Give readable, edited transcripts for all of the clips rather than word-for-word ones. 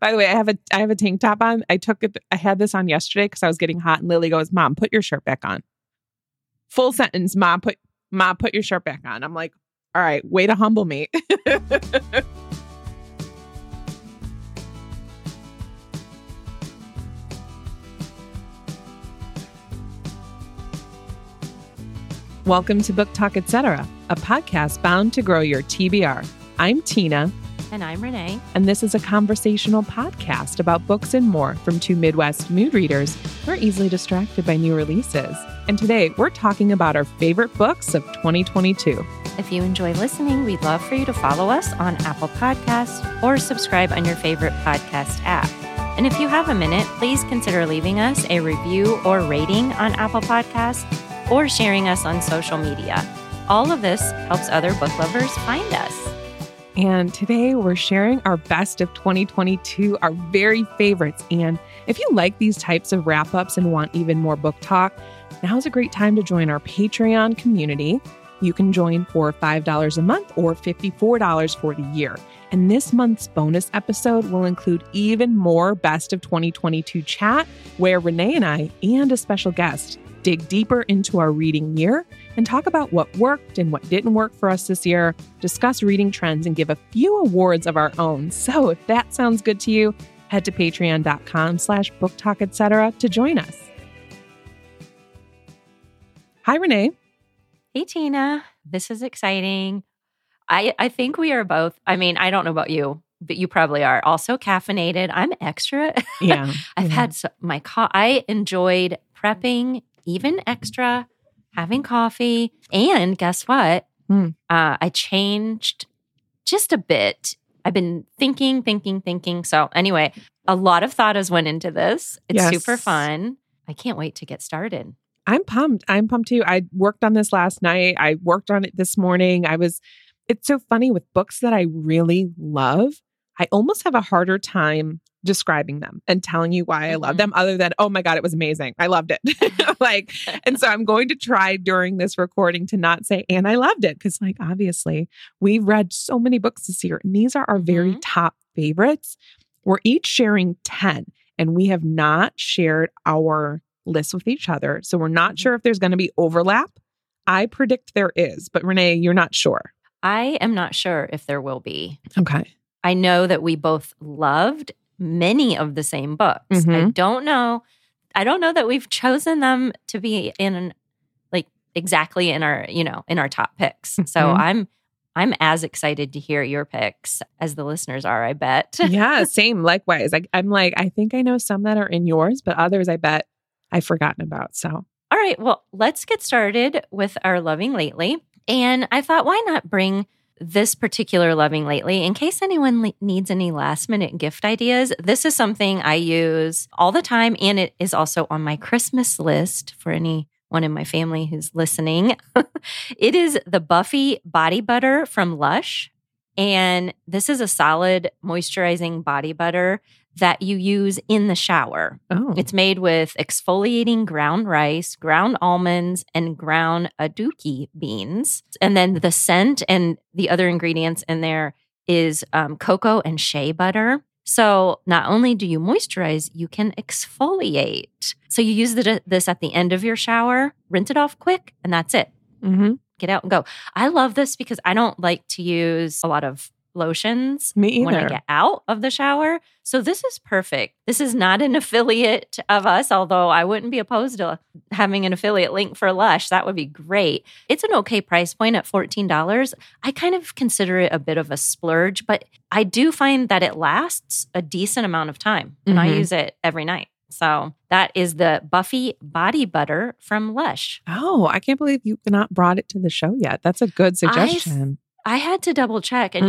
By the way, I have a tank top on. I had this on yesterday because I was getting hot, and Lily goes, "Mom, put your shirt back on." Full sentence, "Mom, put your shirt back on." I'm like, "All right, way to humble me." Welcome to Book Talk Etc., a podcast bound to grow your TBR. I'm Tina. And I'm Renee. And this is a conversational podcast about books and more from two Midwest mood readers who are easily distracted by new releases. And today, we're talking about our favorite books of 2022. If you enjoy listening, we'd love for you to follow us on Apple Podcasts or subscribe on your favorite podcast app. And if you have a minute, please consider leaving us a review or rating on Apple Podcasts or sharing us on social media. All of this helps other book lovers find us. And today we're sharing our best of 2022, our very favorites. And if you like these types of wrap-ups and want even more book talk, now's a great time to join our Patreon community. You can join for $5 a month or $54 for the year. And this month's bonus episode will include even more best of 2022 chat, where Renee and I and a special guest dig deeper into our reading year and talk about what worked and what didn't work for us this year, discuss reading trends, and give a few awards of our own. So if that sounds good to you, head to patreon.com/booktalketc to join us. Hi, Renee. Hey, Tina. This is exciting. I think we are both, I mean, I don't know about you, but you probably are also caffeinated. I'm extra. Yeah. I enjoyed prepping, even extra, having coffee. And guess what? I changed just a bit. I've been thinking. So anyway, a lot of thought has went into this. It's super fun. I can't wait to get started. I'm pumped. I'm pumped too. I worked on this last night. I worked on it this morning. It's so funny with books that I really love. I almost have a harder time describing them and telling you why I love them, other than, oh my God, it was amazing. I loved it. And so I'm going to try during this recording to not say, and I loved it. Because obviously we've read so many books this year, and these are our very top favorites. We're each sharing 10, and we have not shared our list with each other. So we're not sure if there's going to be overlap. I predict there is, but Renee, you're not sure. I am not sure if there will be. Okay. I know that we both loved many of the same books. I don't know that we've chosen them to be in exactly in our, in our top picks. So I'm as excited to hear your picks as the listeners are, I bet. Yeah, same. Likewise. I think I know some that are in yours, but others I bet I've forgotten about. So, all right. Well, let's get started with our Loving Lately. And I thought, why not bring this particular Loving Lately, in case anyone needs any last minute gift ideas. This is something I use all the time, and it is also on my Christmas list for anyone in my family who's listening. It is the Buffy Body Butter from Lush, and this is a solid moisturizing body butter that you use in the shower. Oh. It's made with exfoliating ground rice, ground almonds, and ground aduki beans. And then the scent and the other ingredients in there is cocoa and shea butter. So not only do you moisturize, you can exfoliate. So you use this at the end of your shower, rinse it off quick, and that's it. Get out and go. I love this because I don't like to use a lot of lotions when I get out of the shower. So this is perfect. This is not an affiliate of us, although I wouldn't be opposed to having an affiliate link for Lush. That would be great. It's an okay price point at $14. I kind of consider it a bit of a splurge, but I do find that it lasts a decent amount of time, and I use it every night. So that is the Buffy Body Butter from Lush. Oh, I can't believe you've not brought it to the show yet. That's a good suggestion. I had to double check. And,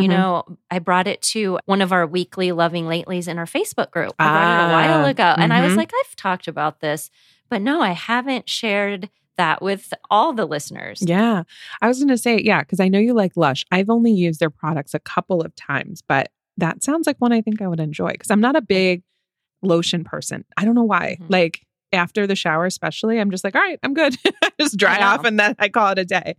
I brought it to one of our weekly Loving Latelys in our Facebook group. I brought it a while ago. And I was like, I've talked about this. But no, I haven't shared that with all the listeners. Yeah. I was going to say, because I know you like Lush. I've only used their products a couple of times. But that sounds like one I think I would enjoy. Because I'm not a big lotion person. I don't know why. After the shower especially, I'm just like, all right, I'm good. Just dry off and then I call it a day.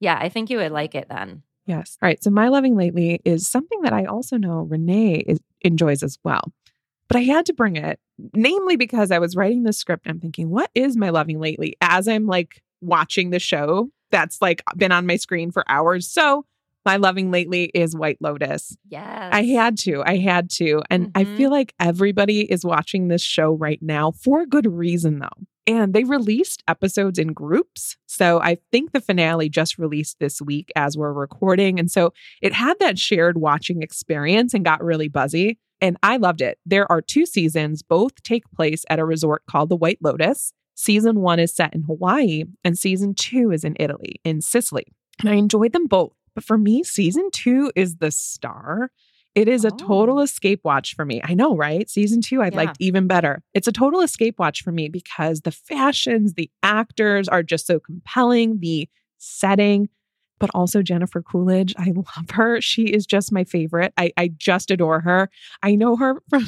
Yeah, I think you would like it then. Yes. All right. So my Loving Lately is something that I also know Renee enjoys as well. But I had to bring it, namely because I was writing this script and I'm thinking, what is my loving lately? As I'm like watching the show that's like been on my screen for hours. So my loving lately is White Lotus. Yes. I had to. And I feel like everybody is watching this show right now for a good reason, though. And they released episodes in groups. So I think the finale just released this week as we're recording. And so it had that shared watching experience and got really buzzy. And I loved it. There are 2 seasons. Both take place at a resort called the White Lotus. Season 1 is set in Hawaii and season 2 is in Italy, in Sicily. And I enjoyed them both. But for me, season 2 is the star. It is a total escape watch for me. I know, right? Season 2, I liked even better. It's a total escape watch for me because the fashions, the actors are just so compelling, the setting, but also Jennifer Coolidge. I love her. She is just my favorite. I just adore her. I know her from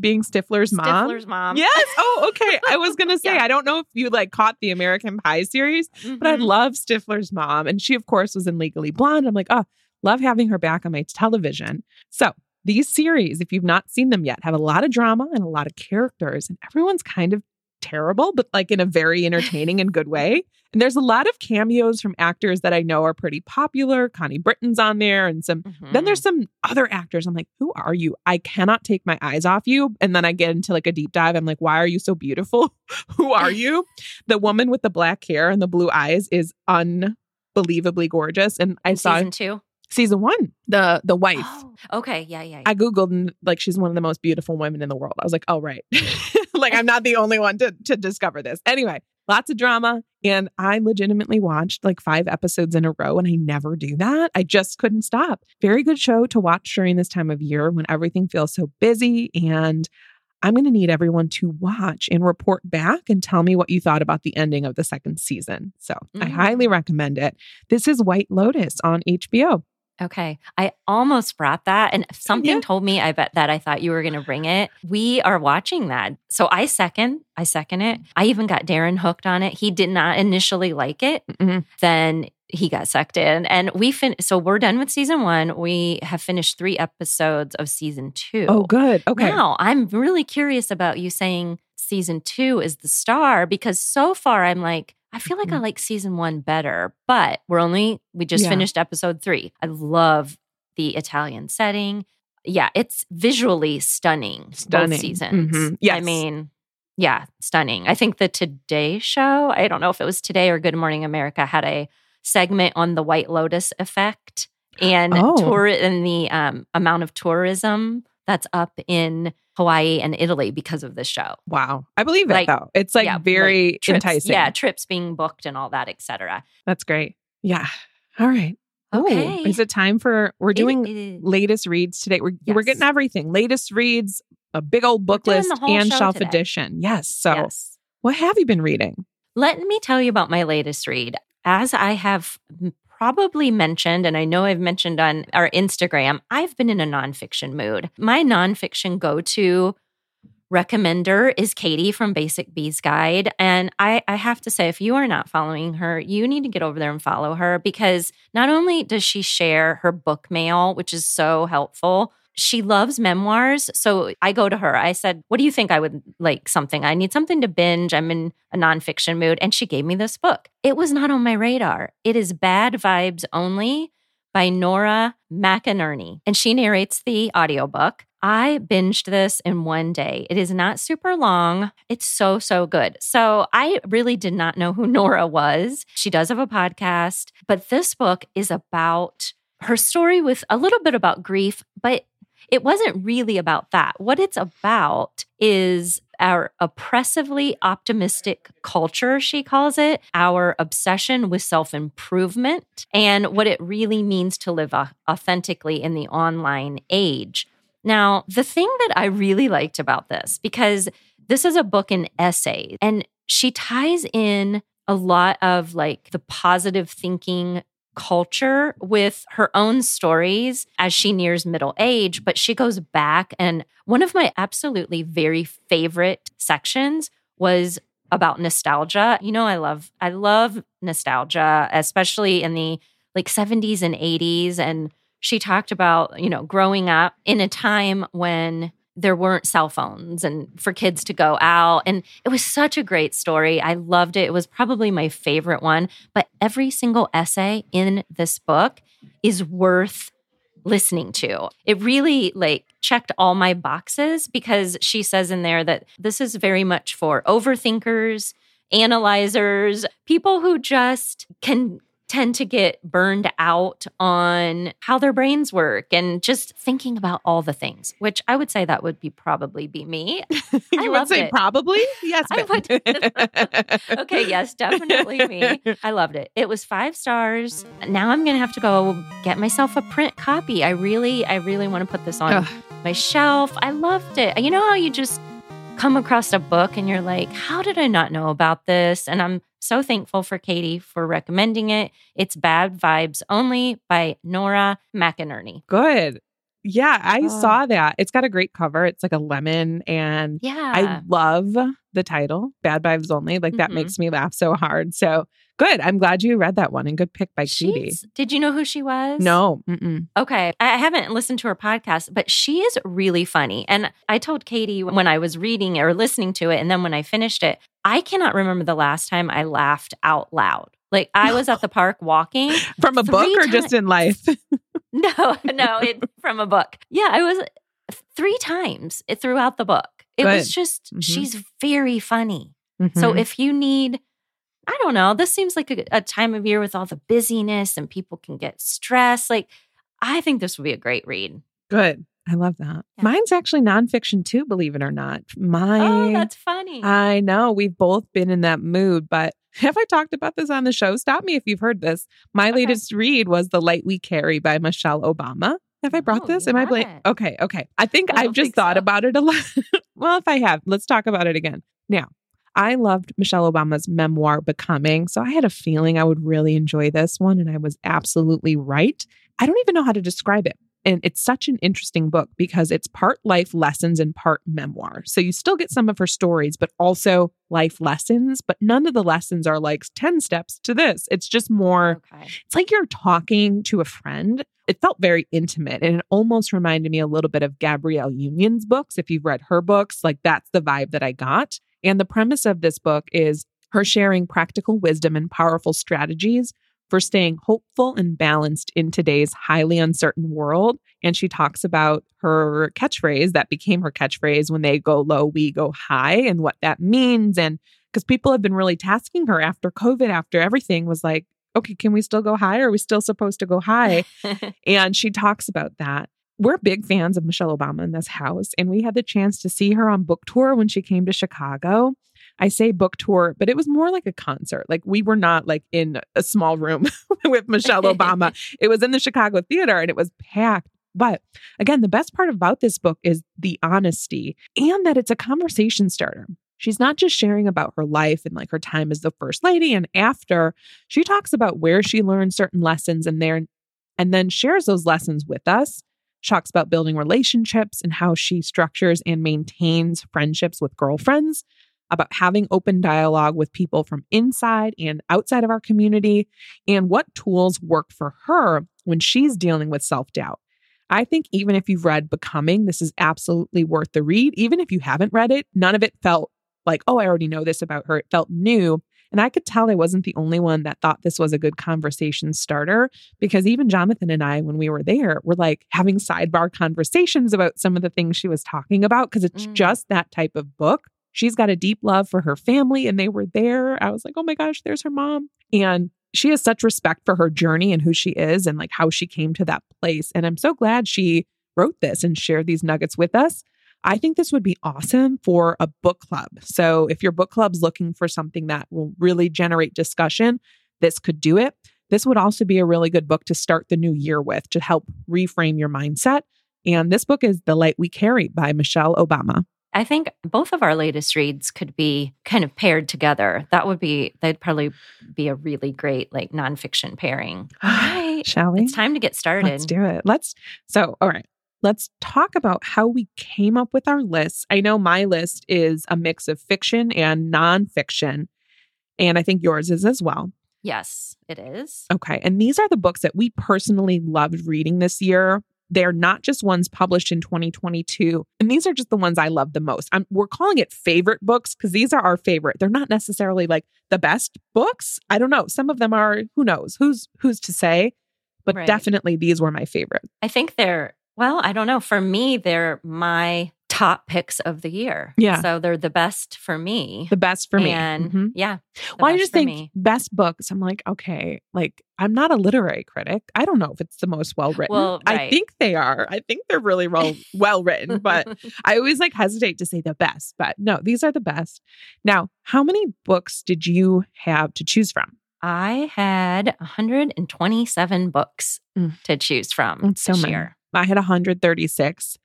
being Stifler's mom. Stifler's mom. Yes. Oh, okay. I was going to say, I don't know if you like caught the American Pie series, but I love Stifler's mom. And she, of course, was in Legally Blonde. I'm like, oh, love having her back on my television. So these series, if you've not seen them yet, have a lot of drama and a lot of characters, and everyone's kind of terrible, but like in a very entertaining and good way. And there's a lot of cameos from actors that I know are pretty popular. Connie Britton's on there and some, then there's some other actors. I'm like, who are you? I cannot take my eyes off you. And then I get into like a deep dive. I'm like, why are you so beautiful? Who are you? The woman with the black hair and the blue eyes is unbelievably gorgeous. And I saw Season 1, the wife. Oh, okay. Yeah. I Googled and like, she's one of the most beautiful women in the world. I was like, oh, right. Like, I'm not the only one to discover this. Anyway, lots of drama. And I legitimately watched like 5 episodes in a row, and I never do that. I just couldn't stop. Very good show to watch during this time of year when everything feels so busy. And I'm going to need everyone to watch and report back and tell me what you thought about the ending of the 2nd season. So I highly recommend it. This is White Lotus on HBO. Okay. I almost brought that, and something told me I thought you were going to bring it. We are watching that. So I second it. I even got Darren hooked on it. He did not initially like it. Then he got sucked in, and so we're done with season 1. We have finished 3 episodes of season 2. Oh, good. Okay. Now, I'm really curious about you saying season 2 is the star, because so far I'm like, I feel like I like season 1 better, but we just finished episode 3. I love the Italian setting. Yeah, it's visually stunning. Both seasons. Yes. I mean, yeah, stunning. I think the Today Show, I don't know if it was Today or Good Morning America, had a segment on the White Lotus effect and the amount of tourism that's up in Hawaii and Italy because of the show. Wow. I believe it, though. It's like very like trips, enticing. Yeah, trips being booked and all that, et cetera. That's great. Yeah. All right. Okay. Ooh, is it time for, we're doing latest reads today. We're getting everything. Latest reads, a big old book list, and shelf today. Edition. Yes. So what have you been reading? Let me tell you about my latest read. As I have probably mentioned, and I know I've mentioned on our Instagram, I've been in a nonfiction mood. My nonfiction go-to recommender is Katie from Basic Bees Guide. And I have to say, if you are not following her, you need to get over there and follow her, because not only does she share her book mail, which is so helpful, she loves memoirs. So I go to her. I said, what do you think I would like something? I need something to binge. I'm in a nonfiction mood. And she gave me this book. It was not on my radar. It is Bad Vibes Only by Nora McInerney. And she narrates the audiobook. I binged this in one day. It is not super long. It's so, so good. So I really did not know who Nora was. She does have a podcast, but this book is about her story with a little bit about grief, but it wasn't really about that. What it's about is our oppressively optimistic culture, she calls it, our obsession with self-improvement, and what it really means to live authentically in the online age. Now, the thing that I really liked about this, because this is a book in essays, and she ties in a lot of like the positive thinking culture with her own stories as she nears middle age, but she goes back. And one of my absolutely very favorite sections was about nostalgia. You know, I love nostalgia, especially in the like 70s and 80s. And she talked about, you know, growing up in a time when there weren't cell phones and for kids to go out. And it was such a great story. I loved it. It was probably my favorite one. But every single essay in this book is worth listening to. It really like checked all my boxes because she says in there that this is very much for overthinkers, analyzers, people who just can tend to get burned out on how their brains work and just thinking about all the things, which I would say that would be probably be me. You would say it. Probably? Yes. I would. Okay, yes, definitely me. I loved it. It was 5 stars. Now I'm going to have to go get myself a print copy. I really want to put this on my shelf. I loved it. You know how you just come across a book and you're like, how did I not know about this? And I'm so thankful for Katie for recommending it. It's Bad Vibes Only by Nora McInerney. Good. Yeah, I saw that. It's got a great cover. It's like a lemon. And I love the title, Bad Vibes Only. Like that makes me laugh so hard. So good. I'm glad you read that one and good pick by Katie. Did you know who she was? No. Mm-mm. Okay. I haven't listened to her podcast, but she is really funny. And I told Katie when I was reading or listening to it, and then when I finished it, I cannot remember the last time I laughed out loud. Like I was at the park walking. From a book or just in life? No, from a book. Yeah, I was 3 times throughout the book. It was just, she's very funny. Mm-hmm. So if you need, I don't know, this seems like a time of year with all the busyness and people can get stressed. Like, I think this would be a great read. Good. I love that. Yeah. Mine's actually nonfiction too, believe it or not. Oh, that's funny. I know. We've both been in that mood, but have I talked about this on the show? Stop me if you've heard this. My latest read was The Light We Carry by Michelle Obama. Have I brought this? Am I blank? Okay. I think I've just thought about it a lot. Well, if I have, let's talk about it again. Now, I loved Michelle Obama's memoir, Becoming, so I had a feeling I would really enjoy this one, and I was absolutely right. I don't even know how to describe it. And it's such an interesting book because it's part life lessons and part memoir. So you still get some of her stories, but also life lessons. But none of the lessons are like 10 steps to this. It's just more, it's like you're talking to a friend. It felt very intimate. And it almost reminded me a little bit of Gabrielle Union's books. If you've read her books, like that's the vibe that I got. And the premise of this book is her sharing practical wisdom and powerful strategies for staying hopeful and balanced in today's highly uncertain world. And she talks about her catchphrase that became her catchphrase, when they go low, we go high, and what that means. And because people have been really tasking her after COVID, after everything was like, okay, can we still go high? Are we still supposed to go high? And she talks about that. We're big fans of Michelle Obama in this house, and we had the chance to see her on book tour when she came to Chicago. I say book tour, but it was more like a concert. Like we were not like in a small room with Michelle Obama. It was in the Chicago theater and it was packed. But again, the best part about this book is the honesty and that it's a conversation starter. She's not just sharing about her life and like her time as the first lady and after. She talks about where she learned certain lessons and then shares those lessons with us. She talks about building relationships and how she structures and maintains friendships with girlfriends, about having open dialogue with people from inside and outside of our community, and what tools work for her when she's dealing with self-doubt. I think even if you've read Becoming, this is absolutely worth the read. Even if you haven't read it, none of it felt like, oh, I already know this about her. It felt new. And I could tell I wasn't the only one that thought this was a good conversation starter, because even Jonathan and I, when we were there, were like having sidebar conversations about some of the things she was talking about, because it's just that type of book. She's got a deep love for her family and they were there. I was like, oh my gosh, there's her mom. And she has such respect for her journey and who she is and like how she came to that place. And I'm so glad she wrote this and shared these nuggets with us. I think this would be awesome for a book club. So if your book club's looking for something that will really generate discussion, this could do it. This would also be a really good book to start the new year with to help reframe your mindset. And this book is The Light We Carry by Michelle Obama. I think both of our latest reads could be kind of paired together. That'd probably be a really great like nonfiction pairing. All right. Shall we? It's time to get started. Let's do it. All right. Let's talk about how we came up with our list. I know my list is a mix of fiction and nonfiction, and I think yours is as well. Yes, it is. Okay. And these are the books that we personally loved reading this year. They're not just ones published in 2022. And these are just the ones I love the most. We're calling it favorite books because these are our favorite. They're not necessarily like the best books. I don't know. Some of them are, who knows? Who's to say? But right. Definitely these were my favorite. I think they're, well, I don't know. For me, they're my top picks of the year. Yeah. So they're the best for me. The best for me. And mm-hmm. Yeah. Well, I just think best books. I'm like, okay, like I'm not a literary critic. I don't know if it's the most well-written. Well, right. I think they are. I think they're really well-written, but I always like hesitate to say the best, but no, these are the best. Now, how many books did you have to choose from? I had 127 books to choose from. That's so many. Year. I had 136.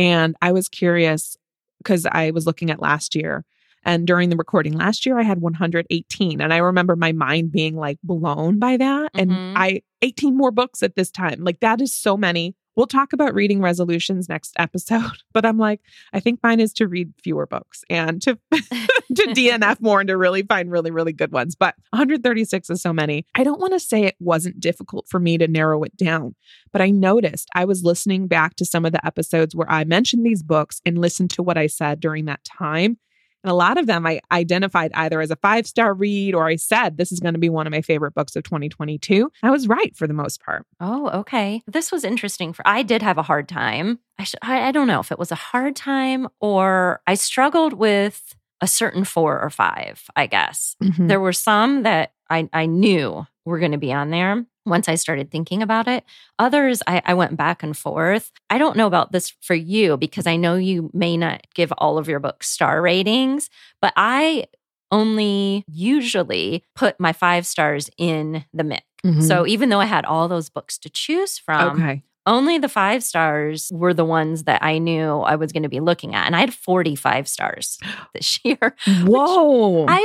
And I was curious because I was looking at last year. And during the recording last year, I had 118. And I remember my mind being like blown by that. Mm-hmm. And 18 more books at this time. Like that is so many. We'll talk about reading resolutions next episode. But I'm like, I think mine is to read fewer books and to DNF more and to really find really, really good ones. But 136 is so many. I don't want to say it wasn't difficult for me to narrow it down. But I noticed I was listening back to some of the episodes where I mentioned these books and listened to what I said during that time. And a lot of them I identified either as a 5-star read or I said, this is going to be one of my favorite books of 2022. I was right for the most part. Oh, okay. This was interesting. I did have a hard time. I don't know if it was a hard time or I struggled with a certain 4 or 5, I guess. Mm-hmm. There were some that I knew were going to be on there once I started thinking about it. Others, I went back and forth. I don't know about this for you because I know you may not give all of your books star ratings, but I only usually put my 5 stars in the mix. Mm-hmm. So even though I had all those books to choose from, only the 5 stars were the ones that I knew I was going to be looking at. And I had 45 stars this year. Whoa. I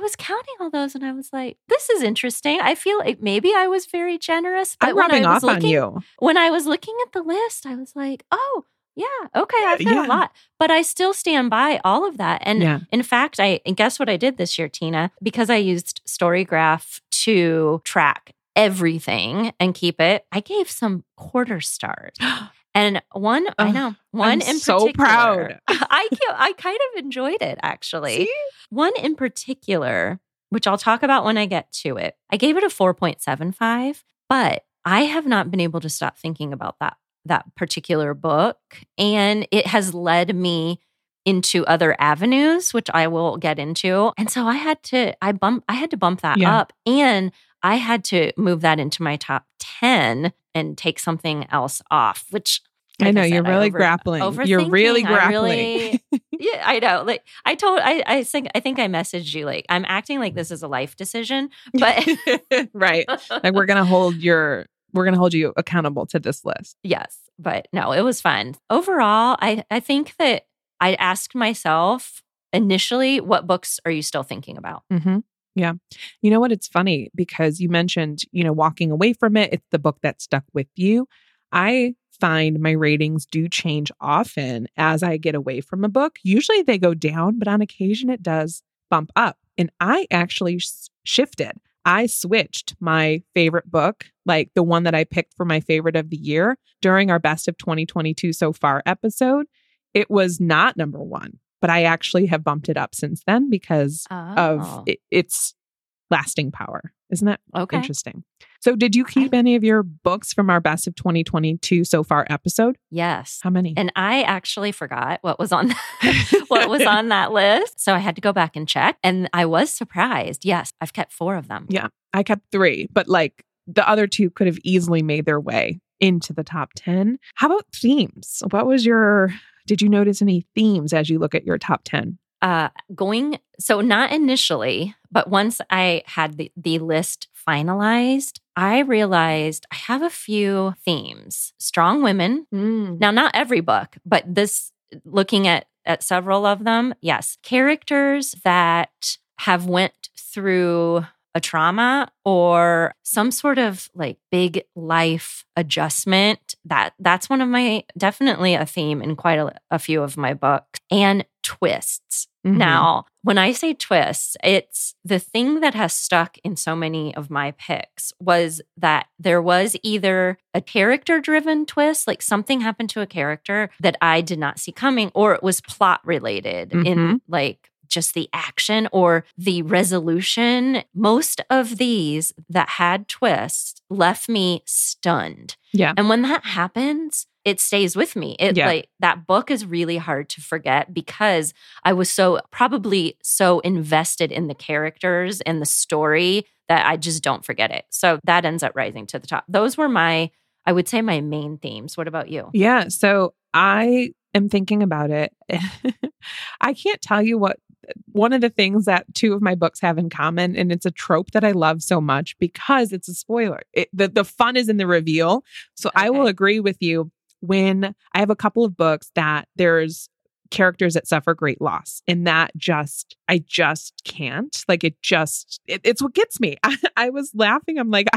was counting all those and I was like, this is interesting. I feel like maybe I was very generous. But I'm rubbing off on you. When I was looking at the list, I was like, oh, yeah, okay, I've got a lot. But I still stand by all of that. And in fact, and guess what I did this year, Tina? Because I used Storygraph to track everything and keep it. I gave some quarter stars. And one, I know, one I'm in so particular. Proud. I kind of enjoyed it, actually. See? One in particular, which I'll talk about when I get to it. I gave it a 4.75, but I have not been able to stop thinking about that particular book. And it has led me into other avenues, which I will get into. And so I had to bump that up. And I had to move that into my top 10 and take something else off, which like I know I said, you're really grappling. You're really grappling. Yeah, I know. Like I think I messaged you like I'm acting like this is a life decision, but right. Like we're going to hold you accountable to this list. Yes, but no, it was fun. Overall, I think that I asked myself initially, what books are you still thinking about? Mm-hmm. Yeah. You know what? It's funny because you mentioned, walking away from it. It's the book that stuck with you. I find my ratings do change often as I get away from a book. Usually they go down, but on occasion it does bump up. And I actually shifted. I switched my favorite book, like the one that I picked for my favorite of the year during our Best of 2022 So Far episode. It was not number one. But I actually have bumped it up since then because of its lasting power. Isn't that interesting? So did you keep any of your books from our Best of 2022 So Far episode? Yes. How many? And I actually forgot what was on that list. So I had to go back and check. And I was surprised. Yes, I've kept 4 of them. Yeah, I kept 3. But like the other 2 could have easily made their way into the top 10. How about themes? Did you notice any themes as you look at your top 10? So not initially, but once I had the list finalized, I realized I have a few themes. Strong women. Mm. Now, not every book, but looking at several of them, yes. Characters that have went through a trauma or some sort of like big life adjustment. That's one of my, definitely a theme in quite a few of my books. And twists. Mm-hmm. Now, When I say twists, it's the thing that has stuck in so many of my picks was that there was either a character-driven twist, like something happened to a character that I did not see coming, or it was plot-related in like just the action or the resolution. Most of these that had twists left me stunned. Yeah. And when that happens, it stays with me. Like that book is really hard to forget because I was so invested in the characters and the story that I just don't forget it. So that ends up rising to the top. Those were my main themes. What about you? Yeah. So I am thinking about it. I can't tell you what one of the things that two of my books have in common, and it's a trope that I love so much because it's a spoiler. The fun is in the reveal. So okay. I will agree with you when I have a couple of books that there's characters that suffer great loss, and that I just can't. Like it's what gets me. I was laughing. I'm like,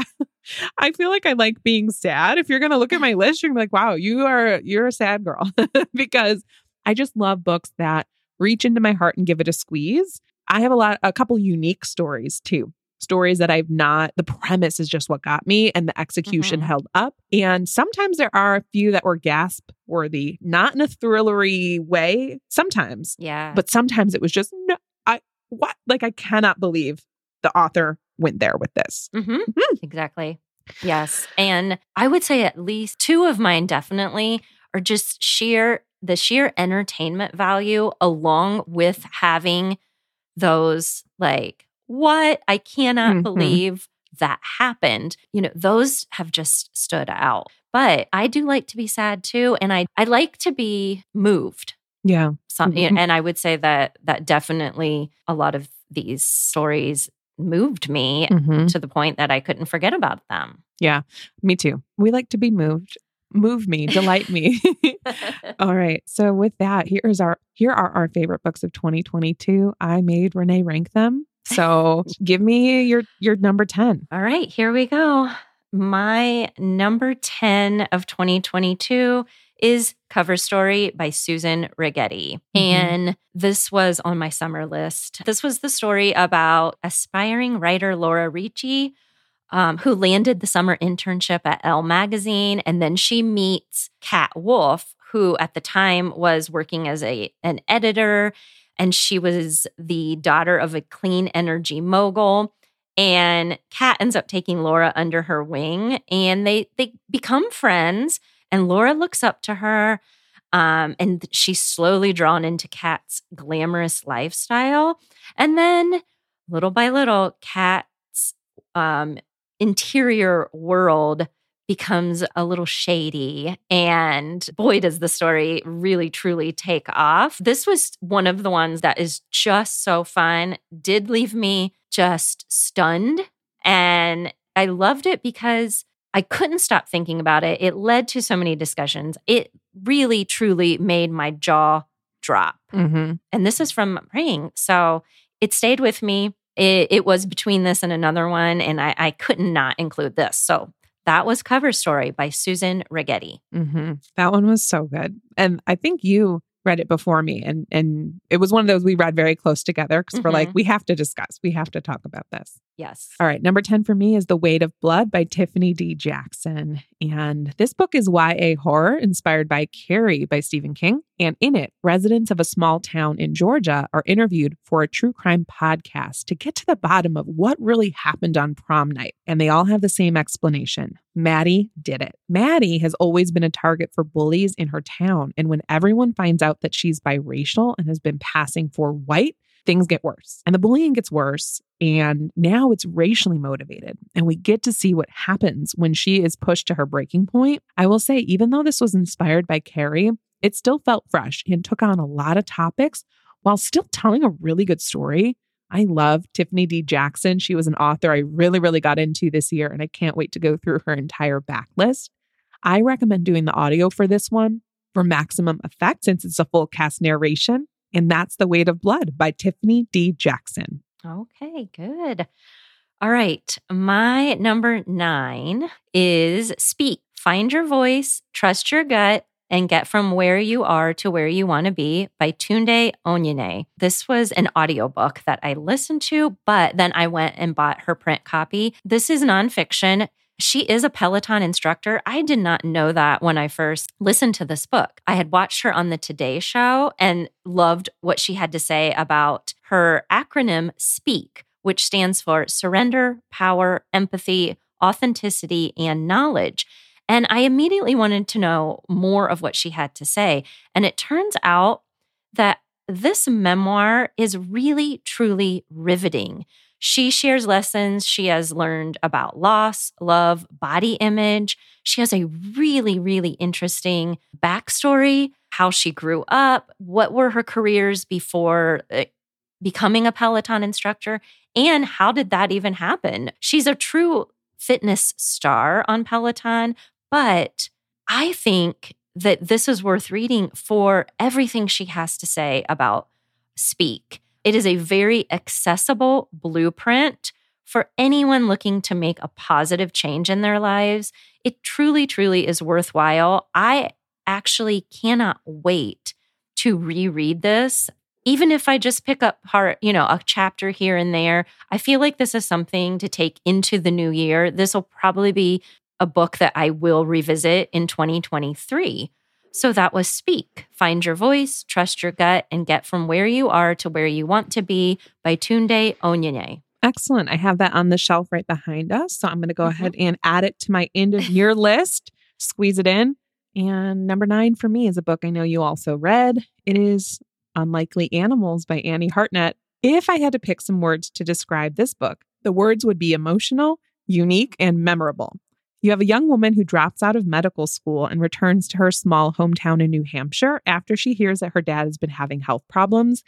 I feel like I like being sad. If you're going to look at my list, you're gonna be like, wow, you're a sad girl because I just love books that reach into my heart and give it a squeeze. I have a couple unique stories too. Stories that the premise is just what got me and the execution held up. And sometimes there are a few that were gasp worthy, not in a thrillery way sometimes. Yeah. But sometimes it was just, I cannot believe the author went there with this. Mm-hmm. Mm-hmm. Exactly. Yes. And I would say at least two of mine definitely are just the sheer entertainment value along with having those like, what? I cannot believe that happened. You know, those have just stood out. But I do like to be sad too. And I like to be moved. Yeah. And I would say that definitely a lot of these stories moved me to the point that I couldn't forget about them. Yeah, me too. We like to be moved. Move me, delight me. All right. So with that, here are our favorite books of 2022. I made Renee rank them. So give me your number 10. All right, here we go. My number 10 of 2022 is Cover Story by Susan Rigetti. And this was on my summer list. This was the story about aspiring writer Laura Ricci, who landed the summer internship at Elle magazine. And then she meets Kat Wolf, who at the time was working as an editor. And she was the daughter of a clean energy mogul. And Kat ends up taking Laura under her wing. And they become friends. And Laura looks up to her. And she's slowly drawn into Kat's glamorous lifestyle. And then little by little, Kat's interior world becomes a little shady, and boy, does the story really, truly take off. This was one of the ones that is just so fun, did leave me just stunned, and I loved it because I couldn't stop thinking about it. It led to so many discussions. It really, truly made my jaw drop, and this is from Ring, so it stayed with me. It was between this and another one, and I could not include this, so... That was Cover Story by Susan Rigetti. That one was so good. And I think you read it before me. And it was one of those we read very close together because we're like, we have to discuss. We have to talk about this. Yes. All right. Number 10 for me is The Weight of Blood by Tiffany D. Jackson. And this book is YA horror inspired by Carrie by Stephen King. And in it, residents of a small town in Georgia are interviewed for a true crime podcast to get to the bottom of what really happened on prom night. And they all have the same explanation. Maddie did it. Maddie has always been a target for bullies in her town. And when everyone finds out that she's biracial and has been passing for white, things get worse. And the bullying gets worse. And now it's racially motivated. And we get to see what happens when she is pushed to her breaking point. I will say, even though this was inspired by Carrie, it still felt fresh and took on a lot of topics while still telling a really good story. I love Tiffany D. Jackson. She was an author I really, really got into this year, and I can't wait to go through her entire backlist. I recommend doing the audio for this one for maximum effect since it's a full cast narration. And that's The Weight of Blood by Tiffany D. Jackson. Okay, good. All right. My number 9 is Speak. Find your voice, trust your gut, and Get From Where You Are to Where You Want to Be by Tunde Oyeneyin. This was an audiobook that I listened to, but then I went and bought her print copy. This is nonfiction. She is a Peloton instructor. I did not know that when I first listened to this book. I had watched her on the Today Show and loved what she had to say about her acronym SPEAK, which stands for Surrender, Power, Empathy, Authenticity, and Knowledge. And I immediately wanted to know more of what she had to say. And it turns out that this memoir is really, truly riveting. She shares lessons she has learned about loss, love, body image. She has a really, really interesting backstory, how she grew up, what were her careers before becoming a Peloton instructor, and how did that even happen? She's a true fitness star on Peloton, but I think that this is worth reading for everything she has to say about Speak. It is a very accessible blueprint for anyone looking to make a positive change in their lives. It truly, truly is worthwhile. I actually cannot wait to reread this. Even if I just pick up part, a chapter here and there, I feel like this is something to take into the new year. This will probably be a book that I will revisit in 2023. So that was Speak, Find Your Voice, Trust Your Gut, and Get From Where You Are to Where You Want to Be by Tunde Oyeneyin. Excellent. I have that on the shelf right behind us. So I'm going to go ahead and add it to my end of year list, squeeze it in. And number 9 for me is a book I know you also read. It is Unlikely Animals by Annie Hartnett. If I had to pick some words to describe this book, the words would be emotional, unique, and memorable. You have a young woman who drops out of medical school and returns to her small hometown in New Hampshire after she hears that her dad has been having health problems.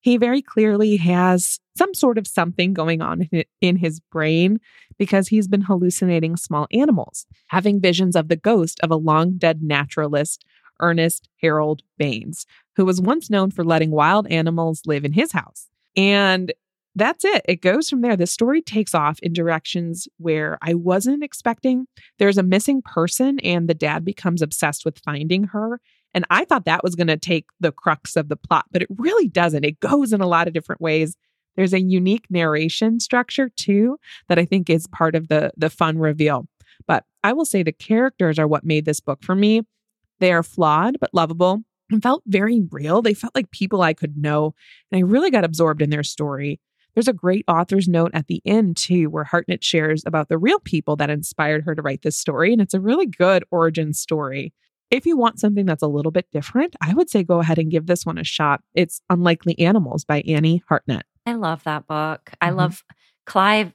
He very clearly has some sort of something going on in his brain because he's been hallucinating small animals, having visions of the ghost of a long-dead naturalist, Ernest Harold Baines, who was once known for letting wild animals live in his house. And that's it. It goes from there. The story takes off in directions where I wasn't expecting. There's a missing person and the dad becomes obsessed with finding her. And I thought that was going to take the crux of the plot, but it really doesn't. It goes in a lot of different ways. There's a unique narration structure too that I think is part of the fun reveal. But I will say the characters are what made this book for me. They are flawed, but lovable and felt very real. They felt like people I could know. And I really got absorbed in their story. There's a great author's note at the end too, where Hartnett shares about the real people that inspired her to write this story. And it's a really good origin story. If you want something that's a little bit different, I would say go ahead and give this one a shot. It's Unlikely Animals by Annie Hartnett. I love that book. I love Clive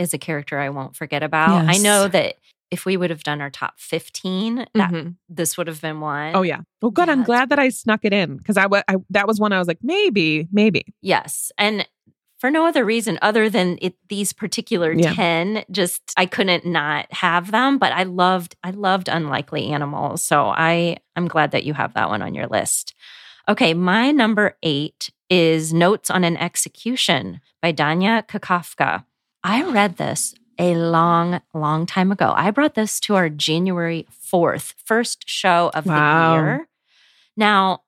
is a character I won't forget about. Yes. I know that if we would have done our top 15, this would have been one. Oh, yeah. Well, good. Yeah, I'm glad that I snuck it in because I that was one I was like, maybe. Yes. And for no other reason other than these particular 10, just I couldn't not have them. But I loved Unlikely Animals. So I'm glad that you have that one on your list. Okay. My number 8 is Notes on an Execution by Danya Kukafka. I read this a long, long time ago. I brought this to our January 4th, first show of the year. Now,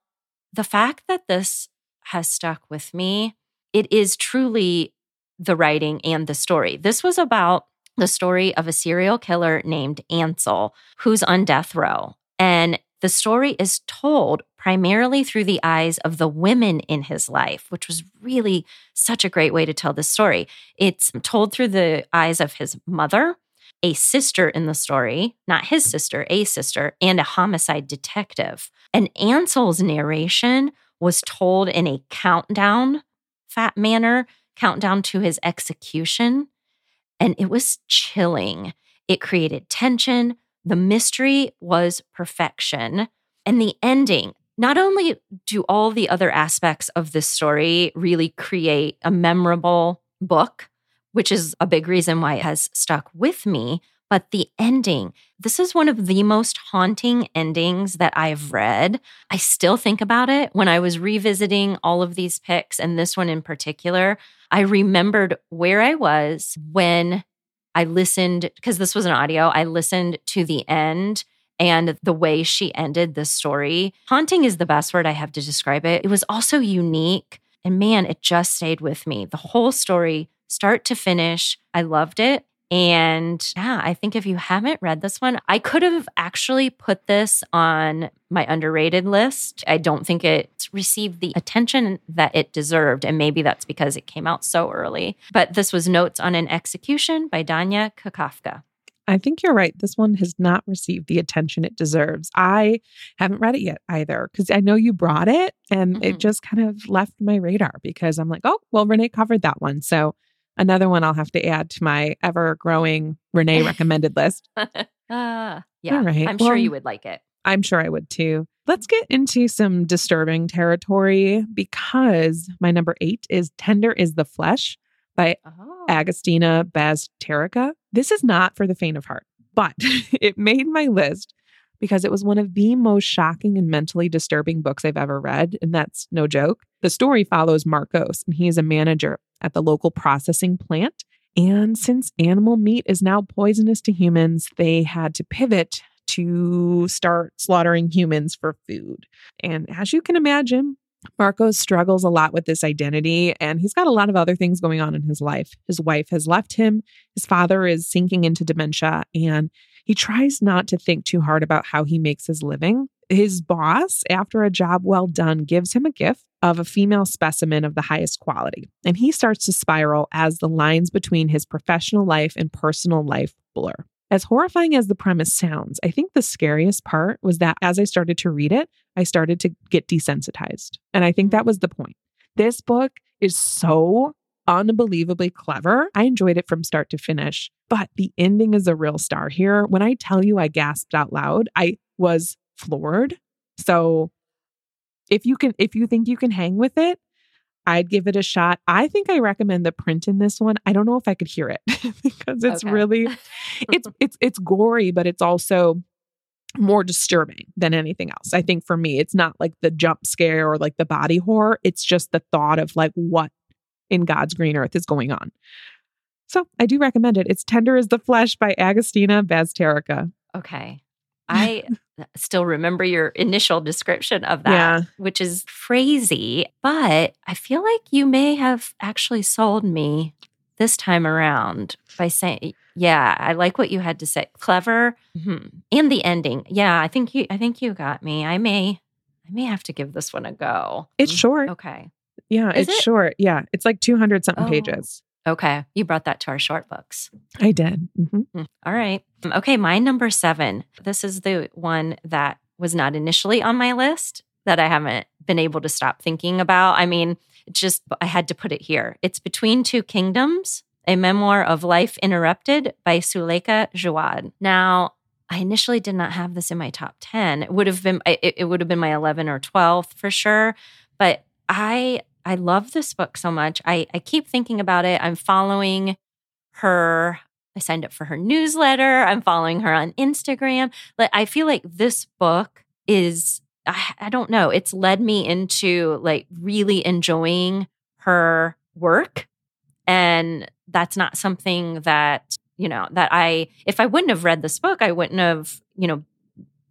the fact that this has stuck with me, it is truly the writing and the story. This was about the story of a serial killer named Ansel, who's on death row. And the story is told primarily through the eyes of the women in his life, which was really such a great way to tell this story. It's told through the eyes of his mother, a sister in the story, not his sister, a sister, and a homicide detective. And Ansel's narration was told in a countdown to his execution. And it was chilling. It created tension. The mystery was perfection. And the ending, not only do all the other aspects of this story really create a memorable book, which is a big reason why it has stuck with me, but the ending, this is one of the most haunting endings that I've read. I still think about it. When I was revisiting all of these picks, and this one in particular, I remembered where I was when I listened, because this was an audio, I listened to the end And the way she ended this story, haunting is the best word I have to describe it. It was also unique. And man, it just stayed with me. The whole story, start to finish, I loved it. And yeah, I think if you haven't read this one, I could have actually put this on my underrated list. I don't think it's received the attention that it deserved. And maybe that's because it came out so early. But this was Notes on an Execution by Danya Kukafka. I think you're right. This one has not received the attention it deserves. I haven't read it yet either because I know you brought it and it just kind of left my radar because I'm like, oh, well, Renee covered that one. So another one I'll have to add to my ever-growing Renee recommended list. Yeah, right. I'm sure you would like it. I'm sure I would too. Let's get into some disturbing territory because my number 8 is Tender is the Flesh by Agustina Bazterrica. This is not for the faint of heart, but it made my list because it was one of the most shocking and mentally disturbing books I've ever read. And that's no joke. The story follows Marcos, and he is a manager at the local processing plant. And since animal meat is now poisonous to humans, they had to pivot to start slaughtering humans for food. And as you can imagine, Marcos struggles a lot with this identity, and he's got a lot of other things going on in his life. His wife has left him. His father is sinking into dementia, and he tries not to think too hard about how he makes his living. His boss, after a job well done, gives him a gift of a female specimen of the highest quality, and he starts to spiral as the lines between his professional life and personal life blur. As horrifying as the premise sounds, I think the scariest part was that as I started to read it, I started to get desensitized. And I think that was the point. This book is so unbelievably clever. I enjoyed it from start to finish, but the ending is a real star here. When I tell you I gasped out loud, I was floored. So if you think you can hang with it, I'd give it a shot. I think I recommend the print in this one. I don't know if I could hear it because it's really, it's gory, but it's also more disturbing than anything else. I think for me, it's not like the jump scare or like the body horror. It's just the thought of like what in God's green earth is going on. So I do recommend it. It's Tender as the Flesh by Agustina Bazterrica. Okay. I still remember your initial description of that, which is crazy, but I feel like you may have actually sold me this time around by saying, yeah, I like what you had to say. Clever. And the ending. Yeah, I think you got me. I may have to give this one a go. It's short. Okay. Yeah, short. Yeah. It's like 200 something pages. Okay. You brought that to our short books. I did. All right. Okay. My number 7. This is the one that was not initially on my list that I haven't been able to stop thinking about. I mean, I had to put it here. It's Between Two Kingdoms, a memoir of life interrupted by Suleika Jaouad. Now, I initially did not have this in my top 10. It would have been my 11th or 12th for sure, but I love this book so much. I keep thinking about it. I'm following her. I signed up for her newsletter. I'm following her on Instagram. Like, I feel like this book is, I don't know, it's led me into like really enjoying her work. And that's not something that, you know, if I wouldn't have read this book, I wouldn't have, you know,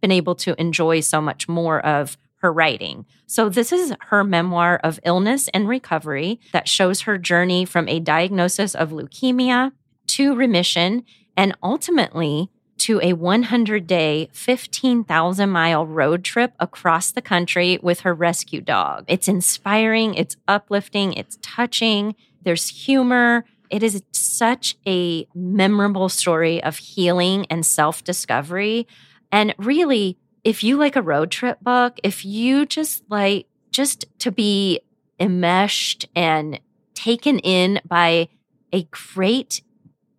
been able to enjoy so much more of her writing. So this is her memoir of illness and recovery that shows her journey from a diagnosis of leukemia to remission and ultimately to a 100-day, 15,000-mile road trip across the country with her rescue dog. It's inspiring, it's uplifting, it's touching, there's humor. It is such a memorable story of healing and self-discovery. And really, if you like a road trip book, if you just like just to be enmeshed and taken in by a great,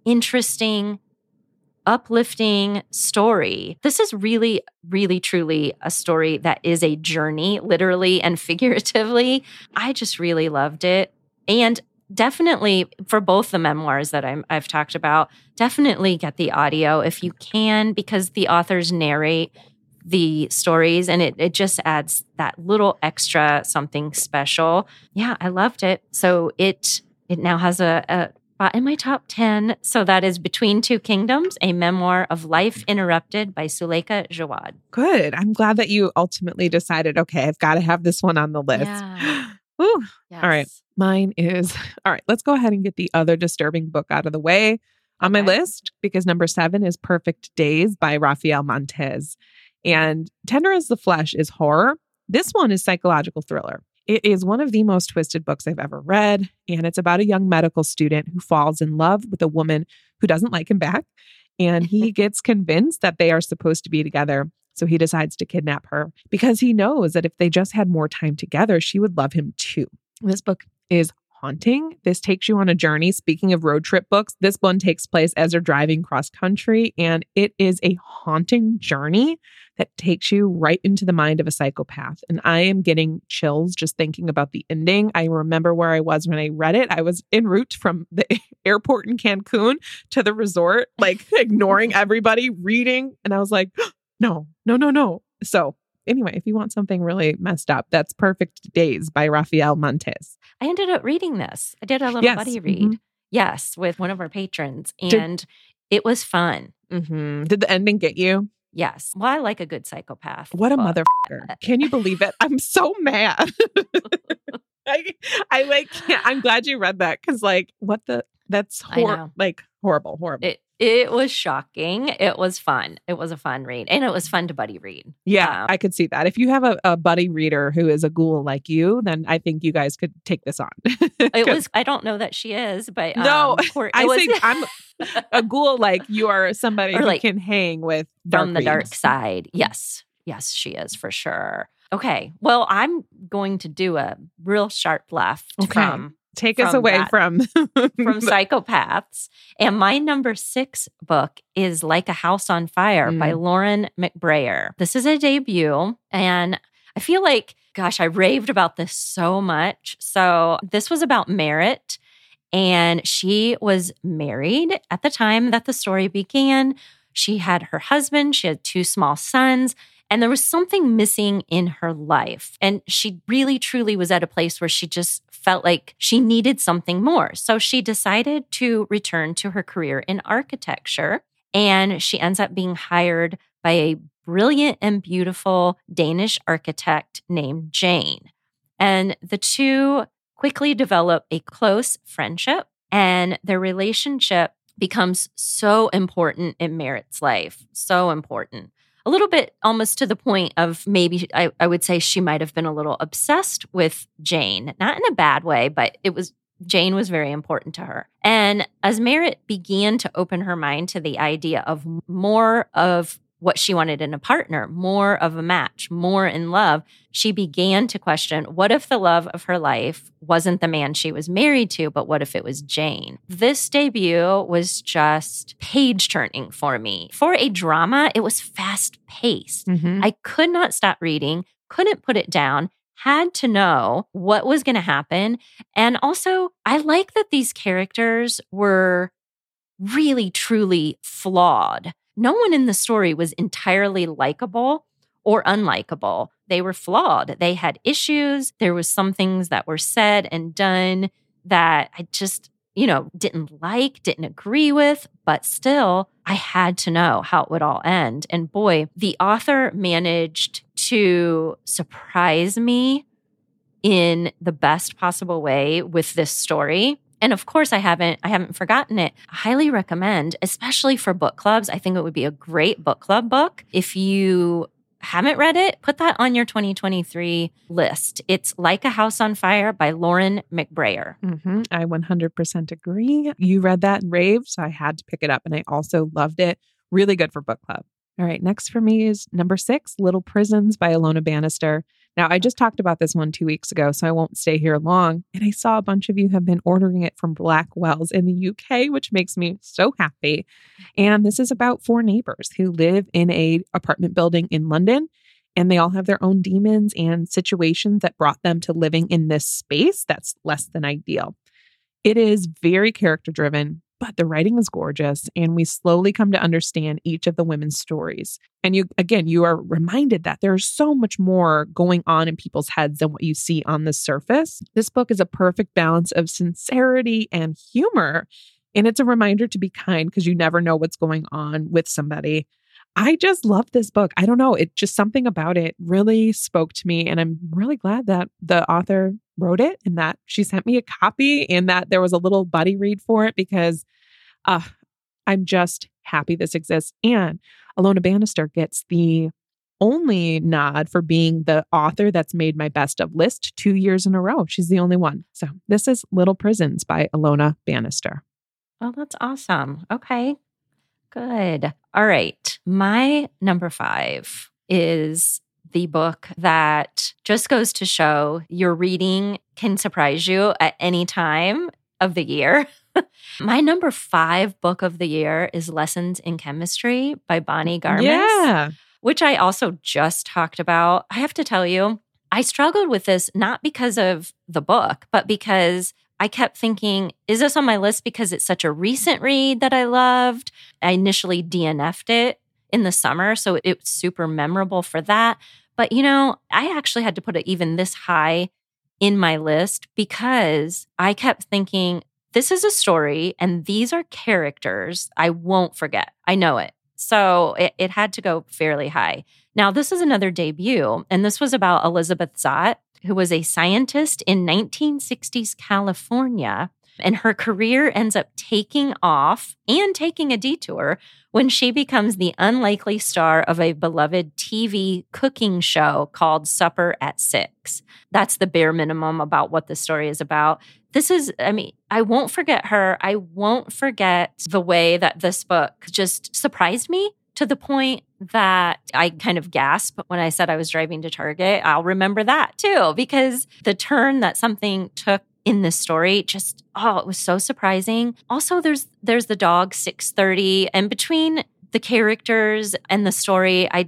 interesting, uplifting story, this is really, really, truly a story that is a journey, literally and figuratively. I just really loved it. And definitely for both the memoirs that I've talked about, definitely get the audio if you can, because the authors narrate the stories, and it just adds that little extra something special. Yeah, I loved it. So it now has a spot in my top 10. So that is Between Two Kingdoms, a memoir of life interrupted by Suleika Jaouad. Good. I'm glad that you ultimately decided, okay, I've got to have this one on the list. Yeah. Ooh. Yes. All right. Mine is, all right, let's go ahead and get the other disturbing book out of the way on my list, because number 7 is Perfect Days by Raphael Montes. And Tender as the Flesh is horror. This one is psychological thriller. It is one of the most twisted books I've ever read, and it's about a young medical student who falls in love with a woman who doesn't like him back, and he gets convinced that they are supposed to be together, so he decides to kidnap her because he knows that if they just had more time together, she would love him too. This book is haunting. This takes you on a journey. Speaking of road trip books, this one takes place as they're driving cross country, and it is a haunting journey that takes you right into the mind of a psychopath. And I am getting chills just thinking about the ending. I remember where I was when I read it. I was en route from the airport in Cancun to the resort, like ignoring everybody, reading. And I was like, no. So anyway, if you want something really messed up, that's Perfect Days by Raphael Montes. I ended up reading this. I did a little buddy read. Mm-hmm. Yes, with one of our patrons. And it was fun. Mm-hmm. Did the ending get you? Yes. Well, I like a good psychopath. What a motherfucker. Can you believe it? I'm so mad. I'm glad you read that, because like, what the, that's horrible. It was shocking. It was fun. It was a fun read. And it was fun to buddy read. Yeah, I could see that. If you have a buddy reader who is a ghoul like you, then I think you guys could take this on. It was, I don't know that she is, but... think I'm a ghoul like you are somebody who like, can hang with dark from the dark side. Yes. Yes, she is for sure. Okay. Well, I'm going to do a real sharp left from... Take us away from psychopaths. And my number 6 book is Like a House on Fire by Lauren McBrayer. This is a debut, and I feel like, gosh, I raved about this so much. So this was about Merit, and she was married at the time that the story began. She had her husband, she had 2 small sons, and there was something missing in her life. And she really, truly was at a place where she just felt like she needed something more. So she decided to return to her career in architecture. And she ends up being hired by a brilliant and beautiful Danish architect named Jane. And the two quickly develop a close friendship, and their relationship becomes so important in Merit's life. So important. A little bit almost to the point of maybe I would say she might have been a little obsessed with Jane. Not in a bad way, but Jane was very important to her. And as Merit began to open her mind to the idea of more of what she wanted in a partner, more of a match, more in love, she began to question, what if the love of her life wasn't the man she was married to, but what if it was Jane? This debut was just page-turning for me. For a drama, it was fast-paced. Mm-hmm. I could not stop reading, couldn't put it down, had to know what was going to happen. And also, I like that these characters were really, truly flawed. No one in the story was entirely likable or unlikable. They were flawed. They had issues. There was some things that were said and done that I just, didn't like, didn't agree with, but still I had to know how it would all end. And boy, the author managed to surprise me in the best possible way with this story. And of course, I haven't forgotten it. I highly recommend, especially for book clubs. I think it would be a great book club book. If you haven't read it, put that on your 2023 list. It's Like a House on Fire by Lauren McBrayer. Mm-hmm. I 100% agree. You read that and raved, so I had to pick it up. And I also loved it. Really good for book club. All right. Next for me is number 6, Little Prisons by Ilona Bannister. Now, I just talked about this one 2 weeks ago, so I won't stay here long. And I saw a bunch of you have been ordering it from Blackwell's in the UK, which makes me so happy. And this is about 4 neighbors who live in an apartment building in London, and they all have their own demons and situations that brought them to living in this space that's less than ideal. It is very character driven. but the writing is gorgeous. And we slowly come to understand each of the women's stories. And you are reminded that there's so much more going on in people's heads than what you see on the surface. This book is a perfect balance of sincerity and humor. And it's a reminder to be kind because you never know what's going on with somebody. I just love this book. I don't know. It just something about it really spoke to me. And I'm really glad that the author wrote it and that she sent me a copy and that there was a little buddy read for it because I'm just happy this exists. And Ilona Bannister gets the only nod for being the author that's made my best of list 2 years in a row. She's the only one. So this is Little Prisons by Ilona Bannister. Oh, that's awesome. Okay. Good. All right. My number 5 is the book that just goes to show your reading can surprise you at any time of the year. My number 5 book of the year is Lessons in Chemistry by Bonnie Garmis, which I also just talked about. I have to tell you, I struggled with this not because of the book, but because I kept thinking, is this on my list because it's such a recent read that I loved? I initially DNF'd it in the summer, so it's super memorable for that. But, you know, I actually had to put it even this high in my list because I kept thinking, this is a story and these are characters I won't forget. I know it. So it had to go fairly high. Now, this is another debut, and this was about Elizabeth Zott, who was a scientist in 1960s California, and her career ends up taking off and taking a detour when she becomes the unlikely star of a beloved TV cooking show called Supper at 6. That's the bare minimum about what the story is about. This is, I mean, I won't forget her. I won't forget the way that this book just surprised me to the point that I kind of gasp when I said I was driving to Target. I'll remember that too, because the turn that something took in this story just, it was so surprising. Also, there's the dog, 6:30, and between the characters and the story, I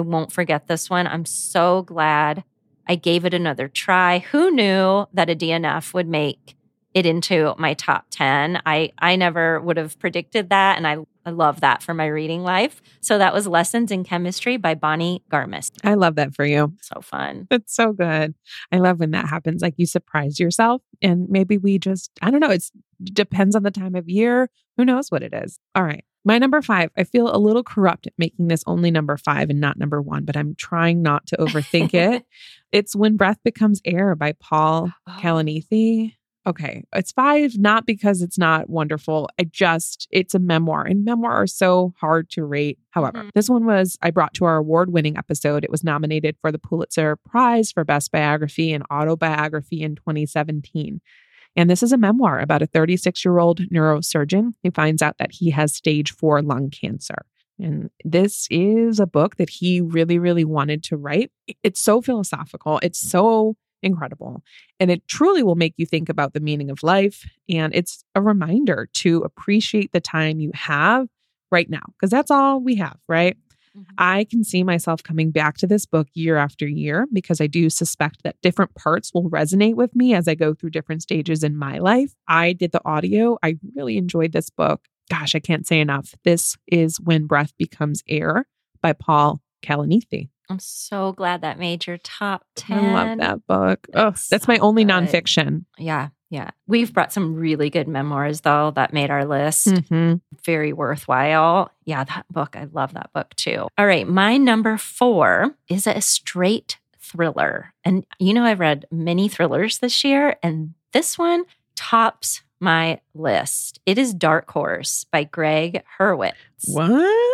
won't forget this one. I'm so glad I gave it another try. Who knew that a DNF would make it into my top 10? I never would have predicted that, and I love that for my reading life. So that was Lessons in Chemistry by Bonnie Garmis. I love that for you. So fun. That's so good. I love when that happens. Like you surprise yourself and maybe we just, I don't know, it depends on the time of year. Who knows what it is? All right. My number 5, I feel a little corrupt making this only number 5 and not number 1, but I'm trying not to overthink it. It's When Breath Becomes Air by Paul Kalanithi. Okay, it's 5, not because it's not wonderful. It's a memoir, and memoir are so hard to rate. However, this one I brought to our award-winning episode. It was nominated for the Pulitzer Prize for Best Biography and Autobiography in 2017. And this is a memoir about a 36-year-old neurosurgeon who finds out that he has stage 4 lung cancer. And this is a book that he really, really wanted to write. It's so philosophical. It's so incredible. And it truly will make you think about the meaning of life. And it's a reminder to appreciate the time you have right now, because that's all we have, right? Mm-hmm. I can see myself coming back to this book year after year because I do suspect that different parts will resonate with me as I go through different stages in my life. I did the audio. I really enjoyed this book. Gosh, I can't say enough. This is When Breath Becomes Air by Paul Kalanithi. I'm so glad that made your top 10. I love that book. That's my only nonfiction. Yeah, yeah. We've brought some really good memoirs, though, that made our list. Mm-hmm. Very worthwhile. Yeah, that book. I love that book, too. All right. My number 4 is a straight thriller. And, you know, I've read many thrillers this year, and this one tops my list. It is Dark Horse by Greg Hurwitz. What?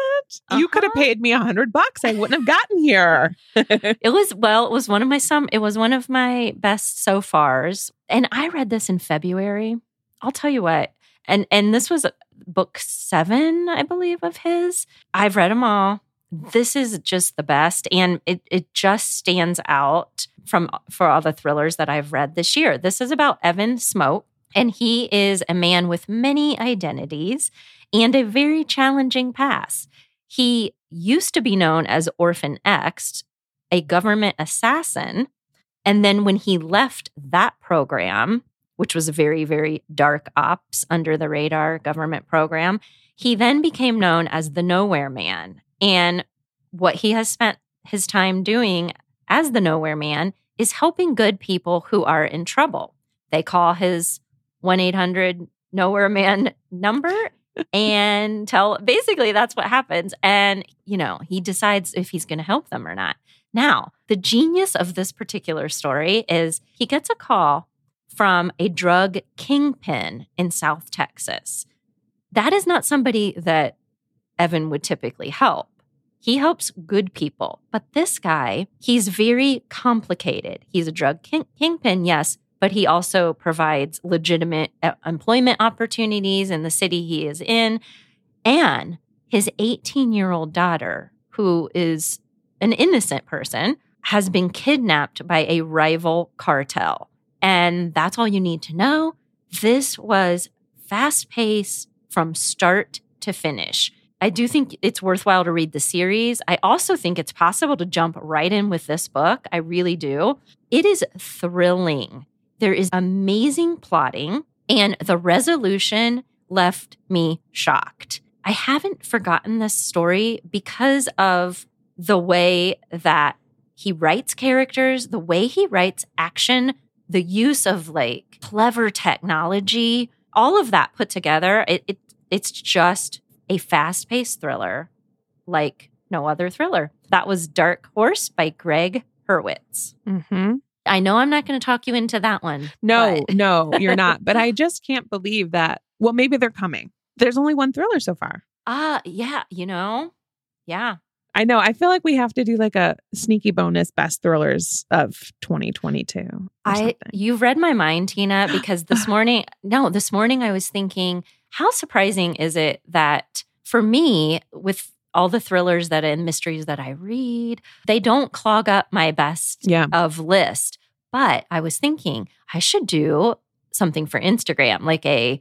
You could have paid me $100. I wouldn't have gotten here. It was one of my best so fars. And I read this in February. I'll tell you what. And this was book 7, I believe, of his. I've read them all. This is just the best. And it just stands out for all the thrillers that I've read this year. This is about Evan Smoke. And he is a man with many identities and a very challenging past. He used to be known as Orphan X, a government assassin. And then when he left that program, which was a very, very dark ops, under-the-radar government program. He then became known as the Nowhere Man. And what he has spent his time doing as the Nowhere Man is helping good people who are in trouble. They call his 1-800-Nowhere-Man number and tell, basically that's what happens. And, you know, he decides if he's going to help them or not. Now, the genius of this particular story is he gets a call from a drug kingpin in South Texas. That is not somebody that Evan would typically help. He helps good people. But this guy, he's very complicated. He's a drug kingpin, yes, but he also provides legitimate employment opportunities in the city he is in. And his 18-year-old daughter, who is an innocent person, has been kidnapped by a rival cartel. And that's all you need to know. This was fast-paced from start to finish. I do think it's worthwhile to read the series. I also think it's possible to jump right in with this book. I really do. It is thrilling. There is amazing plotting, and the resolution left me shocked. I haven't forgotten this story because of the way that he writes characters, the way he writes action, the use of like clever technology, all of that put together. It's just a fast-paced thriller like no other thriller. That was Dark Horse by Greg Hurwitz. Mm-hmm. I know I'm not going to talk you into that one. No, you're not. But I just can't believe that. Well, maybe they're coming. There's only one thriller so far. Yeah, you know? Yeah. I know. I feel like we have to do like a sneaky bonus best thrillers of 2022. You've read my mind, Tina, because this morning I was thinking, how surprising is it that for me, with all the thrillers that and mysteries that I read, they don't clog up my best of list. But I was thinking I should do something for Instagram, like a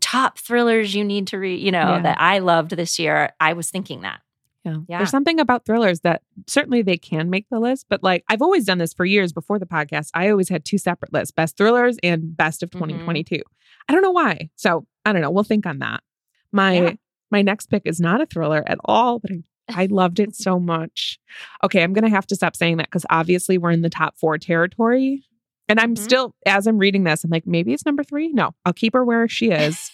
top thrillers you need to read, that I loved this year. I was thinking that. Yeah. There's something about thrillers that certainly they can make the list, but like I've always done this for years before the podcast. I always had two separate lists, best thrillers and best of 2022. Mm-hmm. I don't know why. So I don't know. We'll think on that. My next pick is not a thriller at all, but I loved it so much. Okay. I'm going to have to stop saying that because obviously we're in the top four territory. And I'm still, as I'm reading this, I'm like, maybe it's number three. No, I'll keep her where she is.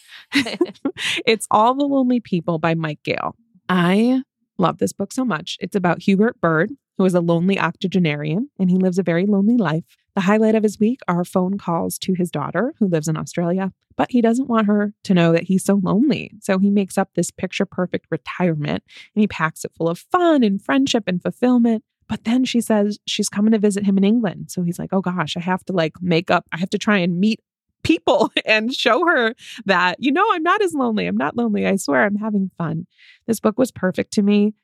It's All the Lonely People by Mike Gale. I love this book so much. It's about Hubert Byrd, who is a lonely octogenarian, and he lives a very lonely life. The highlight of his week are phone calls to his daughter, who lives in Australia, but he doesn't want her to know that he's so lonely. So he makes up this picture-perfect retirement, and he packs it full of fun and friendship and fulfillment. But then she says she's coming to visit him in England. So he's like, oh gosh, I have to try and meet people and show her that, I'm not as lonely. I'm not lonely. I swear I'm having fun. This book was perfect to me.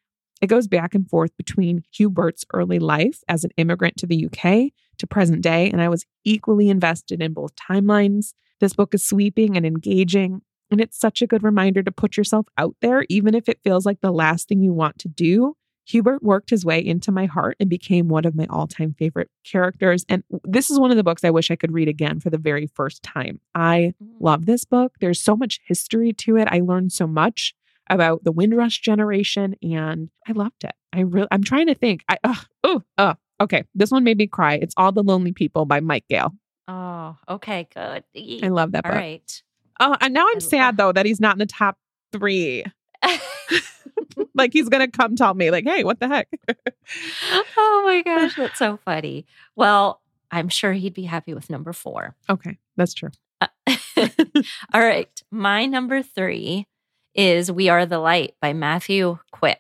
It goes back and forth between Hubert's early life as an immigrant to the UK to present day, and I was equally invested in both timelines. This book is sweeping and engaging, and it's such a good reminder to put yourself out there, even if it feels like the last thing you want to do. Hubert worked his way into my heart and became one of my all-time favorite characters. And this is one of the books I wish I could read again for the very first time. I love this book. There's so much history to it. I learned so much about the Windrush generation, and I loved it. I'm trying to think. Okay. This one made me cry. It's All the Lonely People by Mike Gale. Oh, okay, good. I love that book. All right. Oh, and now I'm sad though that he's not in the top three. Like he's going to come tell me like, hey, what the heck? Oh my gosh, that's so funny. Well, I'm sure he'd be happy with number four. Okay, that's true. All right. My number three is We Are the Light by Matthew Quick.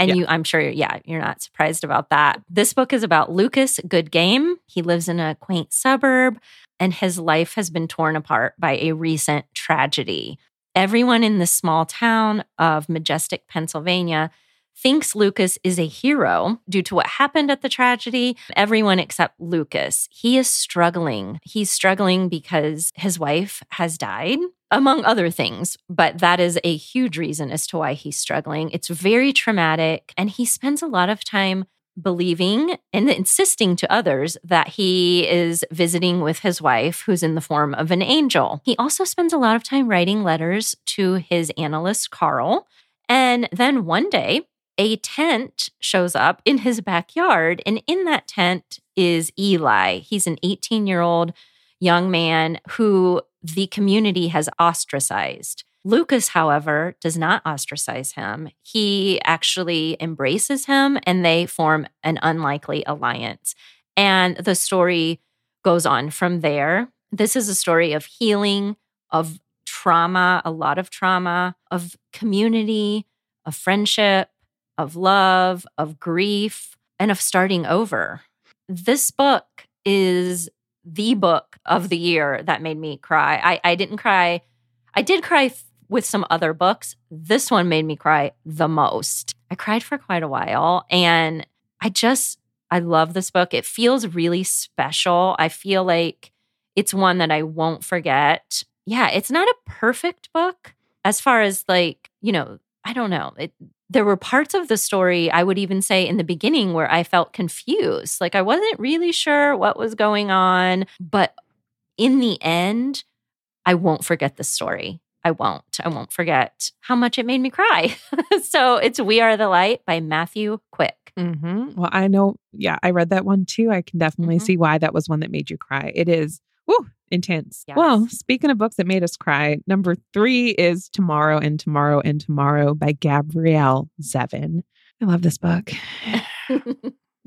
And I'm sure, you're not surprised about that. This book is about Lucas Goodgame. He lives in a quaint suburb and his life has been torn apart by a recent tragedy. Everyone in the small town of Majestic, Pennsylvania, thinks Lucas is a hero due to what happened at the tragedy. Everyone except Lucas. He is struggling. He's struggling because his wife has died, among other things. But that is a huge reason as to why he's struggling. It's very traumatic, and he spends a lot of time believing and insisting to others that he is visiting with his wife, who's in the form of an angel. He also spends a lot of time writing letters to his analyst, Carl. And then one day, a tent shows up in his backyard, and in that tent is Eli. He's an 18-year-old young man who the community has ostracized. Lucas, however, does not ostracize him. He actually embraces him, and they form an unlikely alliance. And the story goes on from there. This is a story of healing, of trauma, a lot of trauma, of community, of friendship, of love, of grief, and of starting over. This book is the book of the year that made me cry. I didn't cry. I did cry with some other books. This one made me cry the most. I cried for quite a while, and I love this book. It feels really special. I feel like it's one that I won't forget. Yeah, it's not a perfect book as far as I don't know. There were parts of the story, I would even say in the beginning, where I felt confused. I wasn't really sure what was going on. But in the end, I won't forget this story. I won't forget how much it made me cry. So it's We Are the Light by Matthew Quick. Mm-hmm. Well, I know. Yeah, I read that one too. I can definitely see why that was one that made you cry. It is intense. Yes. Well, speaking of books that made us cry, number 3 is Tomorrow and Tomorrow and Tomorrow by Gabrielle Zevin. I love this book.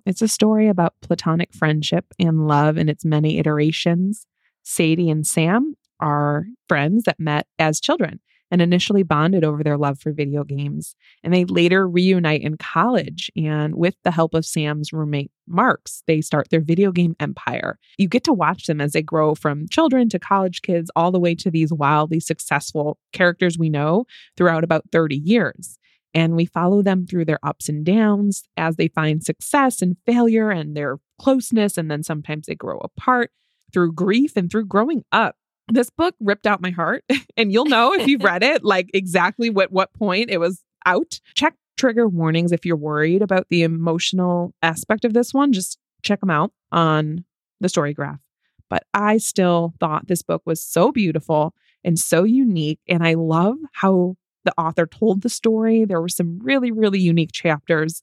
It's a story about platonic friendship and love in its many iterations. Sadie and Sam are friends that met as children and initially bonded over their love for video games. And they later reunite in college. And with the help of Sam's roommate, Marcos, they start their video game empire. You get to watch them as they grow from children to college kids, all the way to these wildly successful characters we know throughout about 30 years. And we follow them through their ups and downs as they find success and failure and their closeness. And then sometimes they grow apart through grief and through growing up. This book ripped out my heart, and you'll know if you've read it, exactly what point it was out. Check trigger warnings if you're worried about the emotional aspect of this one. Just check them out on the Story Graph. But I still thought this book was so beautiful and so unique, and I love how the author told the story. There were some really, really unique chapters.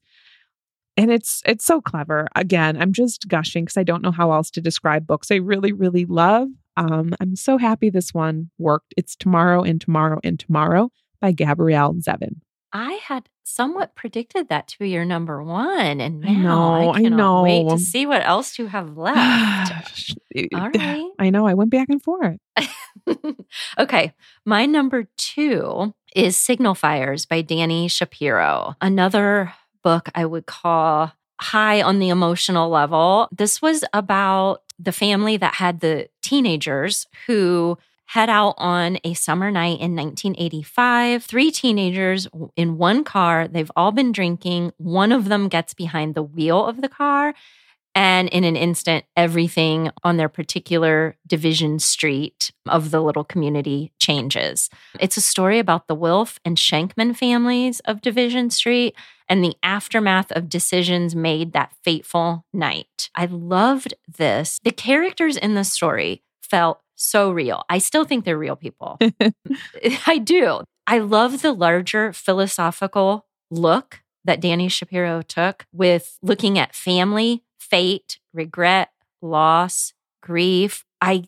And it's so clever. Again, I'm just gushing because I don't know how else to describe books I really, really love. I'm so happy this one worked. It's Tomorrow and Tomorrow and Tomorrow by Gabrielle Zevin. I had somewhat predicted that to be your number one. And now I cannot wait to see what else you have left. All right. I know. I went back and forth. Okay. My number 2 is Signal Fires by Danny Shapiro. Another book I would call high on the emotional level. This was about the family that had the teenagers who head out on a summer night in 1985. 3 teenagers in one car. They've all been drinking. One of them gets behind the wheel of the car, and in an instant, everything on their particular division street of the little community changes. It's a story about the Wilf and Shankman families of Division Street and the aftermath of decisions made that fateful night. I loved this. The characters in the story felt so real. I still think they're real people. I do. I love the larger philosophical look that Danny Shapiro took with looking at family, fate, regret, loss, grief. I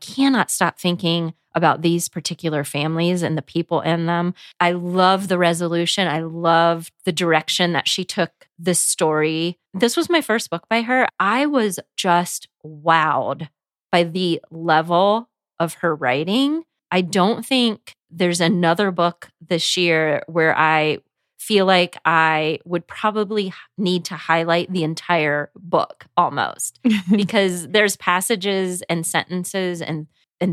cannot stop thinking about these particular families and the people in them. I love the resolution. I love the direction that she took this story. This was my first book by her. I was just wowed by the level of her writing. I don't think there's another book this year where I feel like I would probably need to highlight the entire book almost, because there's passages and sentences and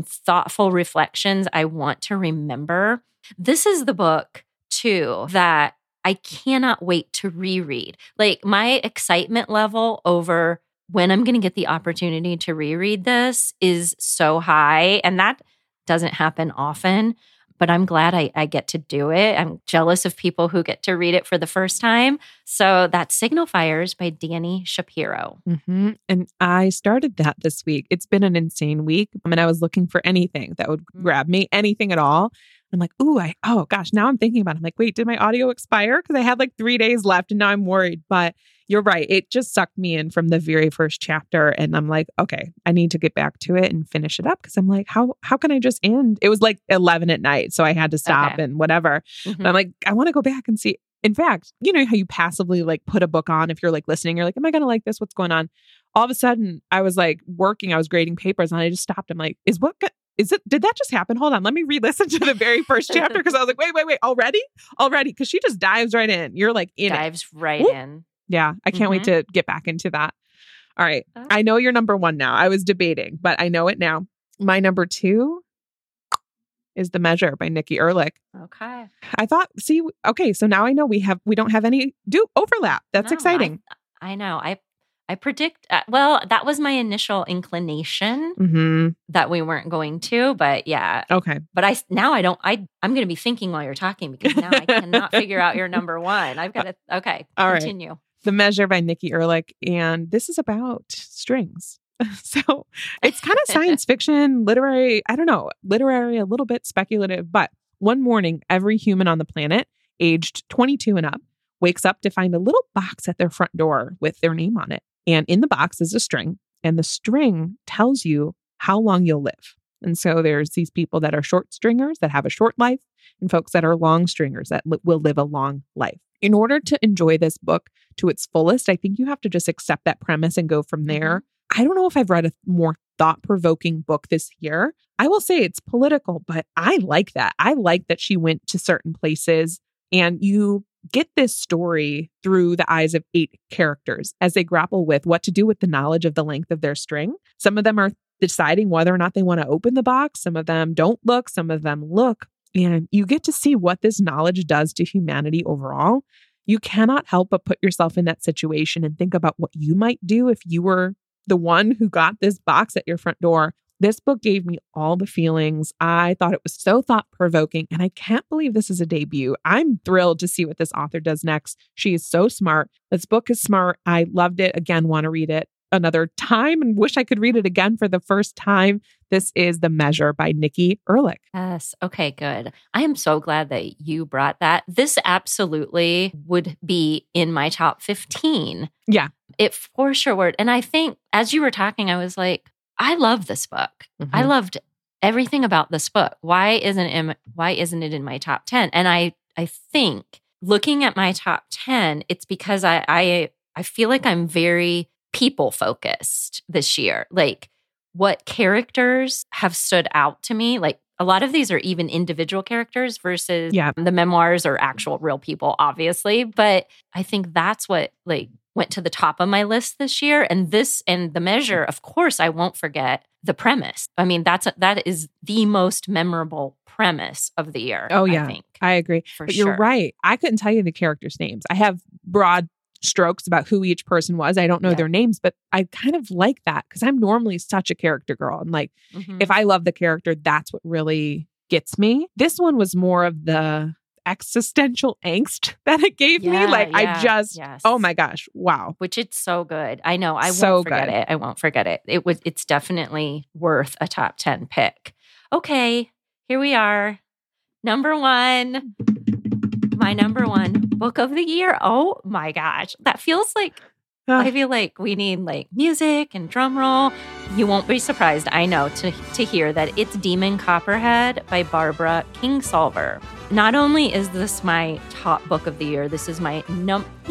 thoughtful reflections I want to remember. This is the book, too, that I cannot wait to reread. My excitement level over when I'm going to get the opportunity to reread this is so high, and that doesn't happen often. but I'm glad I get to do it. I'm jealous of people who get to read it for the first time. So that's Signal Fires by Danny Shapiro. Mm-hmm. And I started that this week. It's been an insane week. I mean, I was looking for anything that would grab me, anything at all. I'm like, now I'm thinking about it. I'm like, wait, did my audio expire? Because I had like 3 days left and now I'm worried. But you're right. It just sucked me in from the very first chapter. And I'm like, okay, I need to get back to it and finish it up. Because I'm like, how can I just end? It was like 11 at night. So I had to stop and whatever. Mm-hmm. But I'm like, I want to go back and see. In fact, you know how you passively like put a book on if you're like listening, you're like, am I going to like this? What's going on? All of a sudden I was like working, I was grading papers and I just stopped. I'm like, did that just happen? Hold on. Let me re-listen to the very first chapter. Cause I was like, wait, already. Cause she just dives right in. You're like in Dives right in. Yeah. I can't wait to get back into that. All right. Oh. I know you're number one now. I was debating, but I know it now. My number two is The Measure by Nikki Erlich. Okay. I thought, so now I know we don't have any overlap. That's exciting. I know. I predict, that was my initial inclination that we weren't going to, but yeah. Okay. But I'm going to be thinking while you're talking because now I cannot figure out your number one. I've got to, all continue. Right. The Measure by Nikki Erlich. And this is about strings. So it's kind of science fiction, literary, a little bit speculative, but one morning, every human on the planet aged 22 and up wakes up to find a little box at their front door with their name on it. And in the box is a string, and the string tells you how long you'll live. And so there's these people that are short stringers that have a short life and folks that are long stringers that will live a long life. In order to enjoy this book to its fullest, I think you have to just accept that premise and go from there. I don't know if I've read a more thought-provoking book this year. I will say it's political, but I like that. I like that she went to certain places and you get this story through the eyes of 8 characters as they grapple with what to do with the knowledge of the length of their string. Some of them are deciding whether or not they want to open the box. Some of them don't look. Some of them look. And you get to see what this knowledge does to humanity overall. You cannot help but put yourself in that situation and think about what you might do if you were the one who got this box at your front door. This book gave me all the feelings. I thought it was so thought-provoking, and I can't believe this is a debut. I'm thrilled to see what this author does next. She is so smart. This book is smart. I loved it. Again, want to read it another time and wish I could read it again for the first time. This is The Measure by Nikki Erlich. Yes. Okay, good. I am so glad that you brought that. This absolutely would be in my top 15. Yeah. It for sure would. And I think as you were talking, I was like, I love this book. Mm-hmm. I loved everything about this book. Why isn't it in my top 10? And I think looking at my top 10, it's because I feel like I'm very people focused this year. Like what characters have stood out to me. Like a lot of these are even individual characters versus the memoirs or actual real people, obviously. But I think that's what went to the top of my list this year. And this and The Measure, of course, I won't forget the premise. I mean, that is the most memorable premise of the year. Oh, yeah. I think. I agree. But sure. You're right. I couldn't tell you the characters' names. I have broad strokes about who each person was. I don't know their names, but I kind of like that because I'm normally such a character girl. And if I love the character, that's what really gets me. This one was more of the existential angst that it gave me. Oh my gosh, wow. Which it's so good. I know. I won't forget it. It's definitely worth a top 10 pick. Okay, here we are. Number one. My number one book of the year. Oh my gosh. That feels like, I feel like we need music and drum roll. You won't be surprised, I know, to hear that it's Demon Copperhead by Barbara Kingsolver. Not only is this my top book of the year, this is my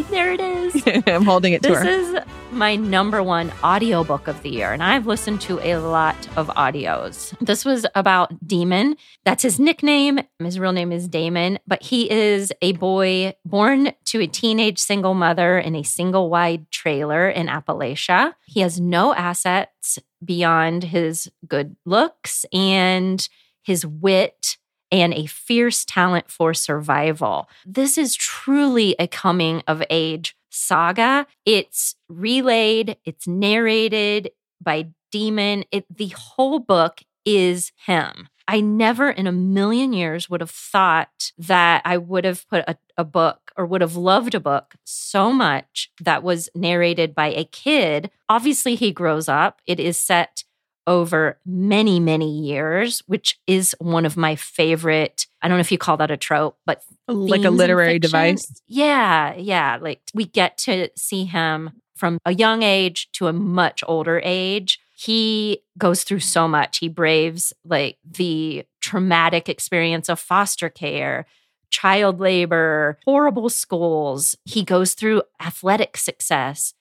there it is. I'm holding it to her. This is my number one audiobook of the year, and I've listened to a lot of audios. This was about Demon. That's his nickname. His real name is Damon, but he is a boy born to a teenage single mother in a single wide trailer in Appalachia. He has no assets beyond his good looks and his wit and a fierce talent for survival. This is truly a coming-of-age saga. It's relayed, it's narrated by Demon. The whole book is him. I never in a million years would have thought that I would have put a book or would have loved a book so much that was narrated by a kid. Obviously, he grows up. It is set over many, many years, which is one of my favorite, I don't know if you call that a trope, but like a literary device. Yeah. Like we get to see him from a young age to a much older age. He goes through so much. He braves like the traumatic experience of foster care, child labor, horrible schools. He goes through athletic success,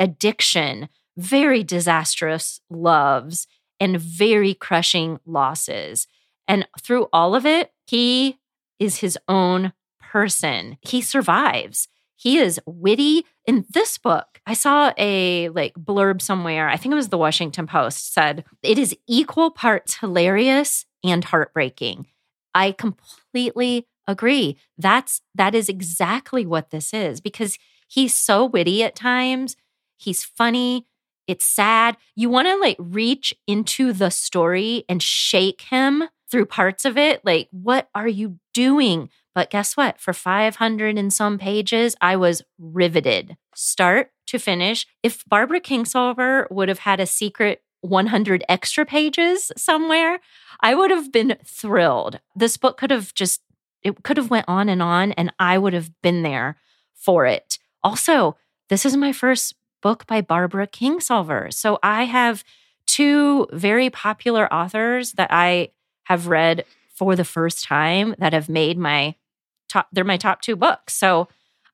addiction, very disastrous loves, and very crushing losses. And through all of it, he is his own person. He survives. He is witty. In this book, I saw a like blurb somewhere, I think it was the Washington Post, said, it is equal parts hilarious and heartbreaking. I completely agree. That is exactly what this is, because he's so witty at times. He's funny. It's sad. You want to like reach into the story and shake him through parts of it. Like, what are you doing? But guess what? For 500 and some pages, I was riveted start to finish. If Barbara Kingsolver would have had a secret 100 extra pages somewhere, I would have been thrilled. This book could have went on and I would have been there for it. Also, this is my first book by Barbara Kingsolver. So I have two very popular authors that I have read for the first time that have made my top two books. So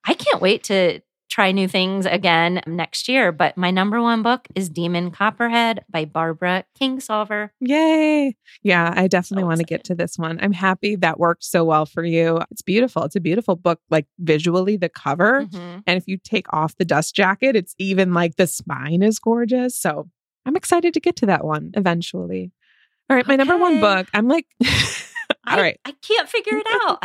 I can't wait to try new things again next year. But my number one book is Demon Copperhead by Barbara Kingsolver. Yay. Yeah, I definitely want to get to this one. I'm happy that worked so well for you. It's beautiful. It's a beautiful book, like visually the cover. Mm-hmm. And if you take off the dust jacket, it's even like the spine is gorgeous. So I'm excited to get to that one eventually. All right. My number one book, I'm like, all right. I can't figure it out.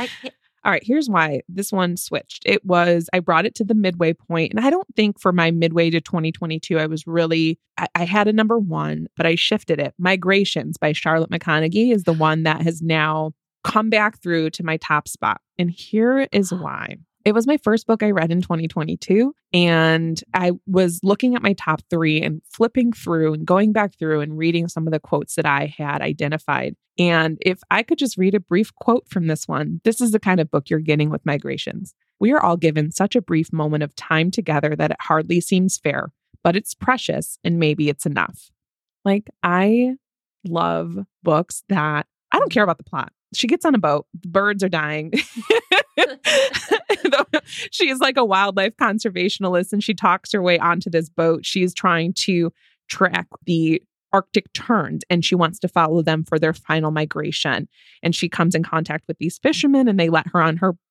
All right, here's why this one switched. I brought it to the midway point, and I don't think for my midway to 2022, I had a number one, but I shifted it. Migrations by Charlotte McConaghy is the one that has now come back through to my top spot. And here is why. It was my first book I read in 2022, and I was looking at my top three and flipping through and going back through and reading some of the quotes that I had identified. And if I could just read a brief quote from this one, this is the kind of book you're getting with Migrations. We are all given such a brief moment of time together that it hardly seems fair, but it's precious and maybe it's enough. Like, I love books that I don't care about the plot. She gets on a boat. The birds are dying. She is like a wildlife conservationist, and she talks her way onto this boat. She is trying to track the Arctic terns, and she wants to follow them for their final migration. And she comes in contact with these fishermen, and they let her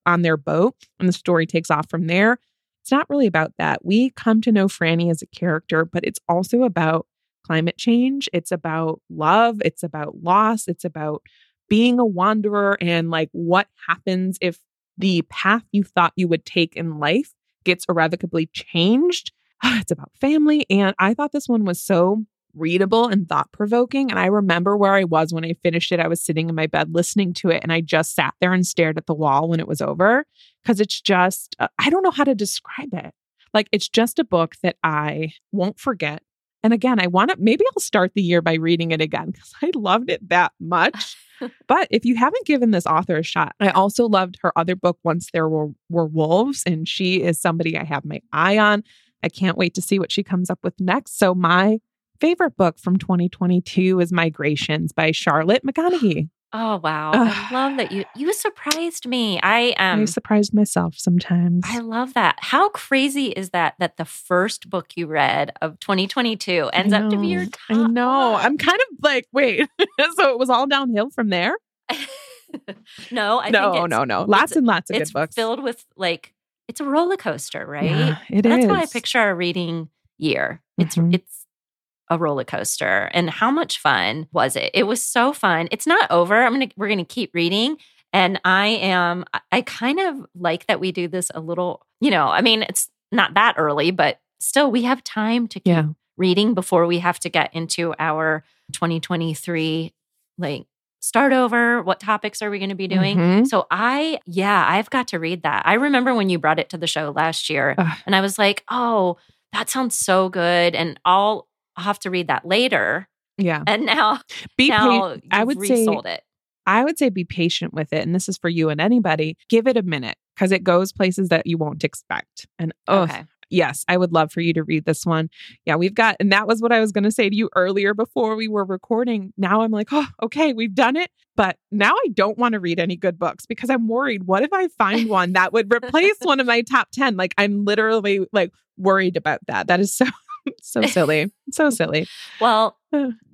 on their boat. And the story takes off from there. It's not really about that. We come to know Franny as a character, but it's also about climate change. It's about love. It's about loss. It's about being a wanderer and like what happens if the path you thought you would take in life gets irrevocably changed. It's about family. And I thought this one was so readable and thought-provoking. And I remember where I was when I finished it. I was sitting in my bed listening to it. And I just sat there and stared at the wall when it was over, because it's just, I don't know how to describe it. Like, it's just a book that I won't forget. And again, maybe I'll start the year by reading it again, because I loved it that much. But if you haven't given this author a shot, I also loved her other book, Once There Were Wolves, and she is somebody I have my eye on. I can't wait to see what she comes up with next. So my favorite book from 2022 is Migrations by Charlotte McConaghy. Oh, wow. I love that you surprised me. I surprised myself sometimes. I love that. How crazy is that the first book you read of 2022 ends up to be your top? I know. I'm kind of like, wait, so it was all downhill from there? No. Lots and lots of good books. It's filled with like, it's a roller coaster, right? Yeah, That's how I picture our reading year. Mm-hmm. It's a roller coaster. And how much fun was it? It was so fun. It's not over. We're going to keep reading. And I kind of like that we do this a little, it's not that early, but still we have time to keep reading before we have to get into our 2023, like start over? What topics are we going to be doing? Mm-hmm. So I've got to read that. I remember when you brought it to the show last year and I was like, oh, that sounds so good. And I'll have to read that later. Yeah. And now you've resold it. I would say be patient with it. And this is for you and anybody. Give it a minute because it goes places that you won't expect. And okay. Yes, I would love for you to read this one. Yeah, and that was what I was going to say to you earlier before we were recording. Now I'm like, oh, okay, we've done it. But now I don't want to read any good books because I'm worried. What if I find one that would replace one of my top 10? Like, I'm literally worried about that. That is so silly. So silly. Well,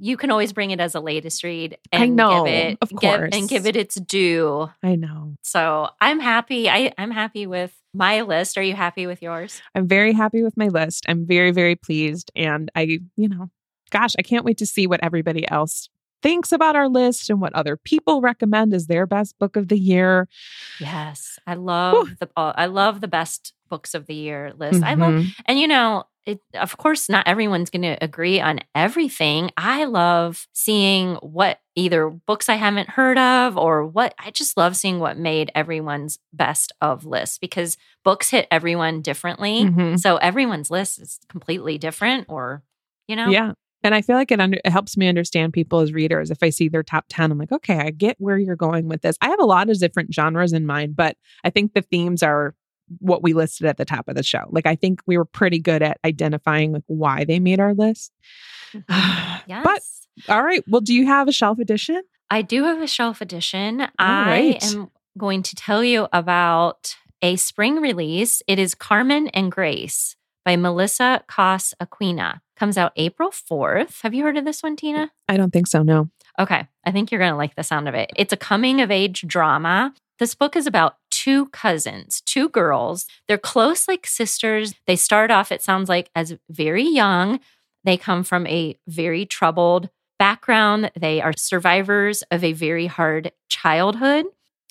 you can always bring it as a latest read and give it its due. I know. So I'm happy. I'm happy with my list. Are you happy with yours? I'm very happy with my list. I'm very, very pleased. And I can't wait to see what everybody else thinks about our list and what other people recommend as their best book of the year. Yes. I love the best books of the year list. Mm-hmm. Of course, not everyone's going to agree on everything. I love seeing what either books I haven't heard of or what made everyone's best of list, because books hit everyone differently. Mm-hmm. So everyone's list is completely different . Yeah. And I feel like it helps me understand people as readers. If I see their top 10, I'm like, okay, I get where you're going with this. I have a lot of different genres in mind, but I think the themes are what we listed at the top of the show. I think we were pretty good at identifying why they made our list. Yes. But all right. Well, do you have a shelf edition? I do have a shelf edition. Right. I am going to tell you about a spring release. It is Carmen and Grace by Melissa Cos Aquina. Comes out April 4th. Have you heard of this one, Tina? I don't think so. No. Okay. I think you're going to like the sound of it. It's a coming of age drama. This book is about two cousins, two girls. They're close like sisters. They start off, it sounds like, as very young. They come from a very troubled background. They are survivors of a very hard childhood.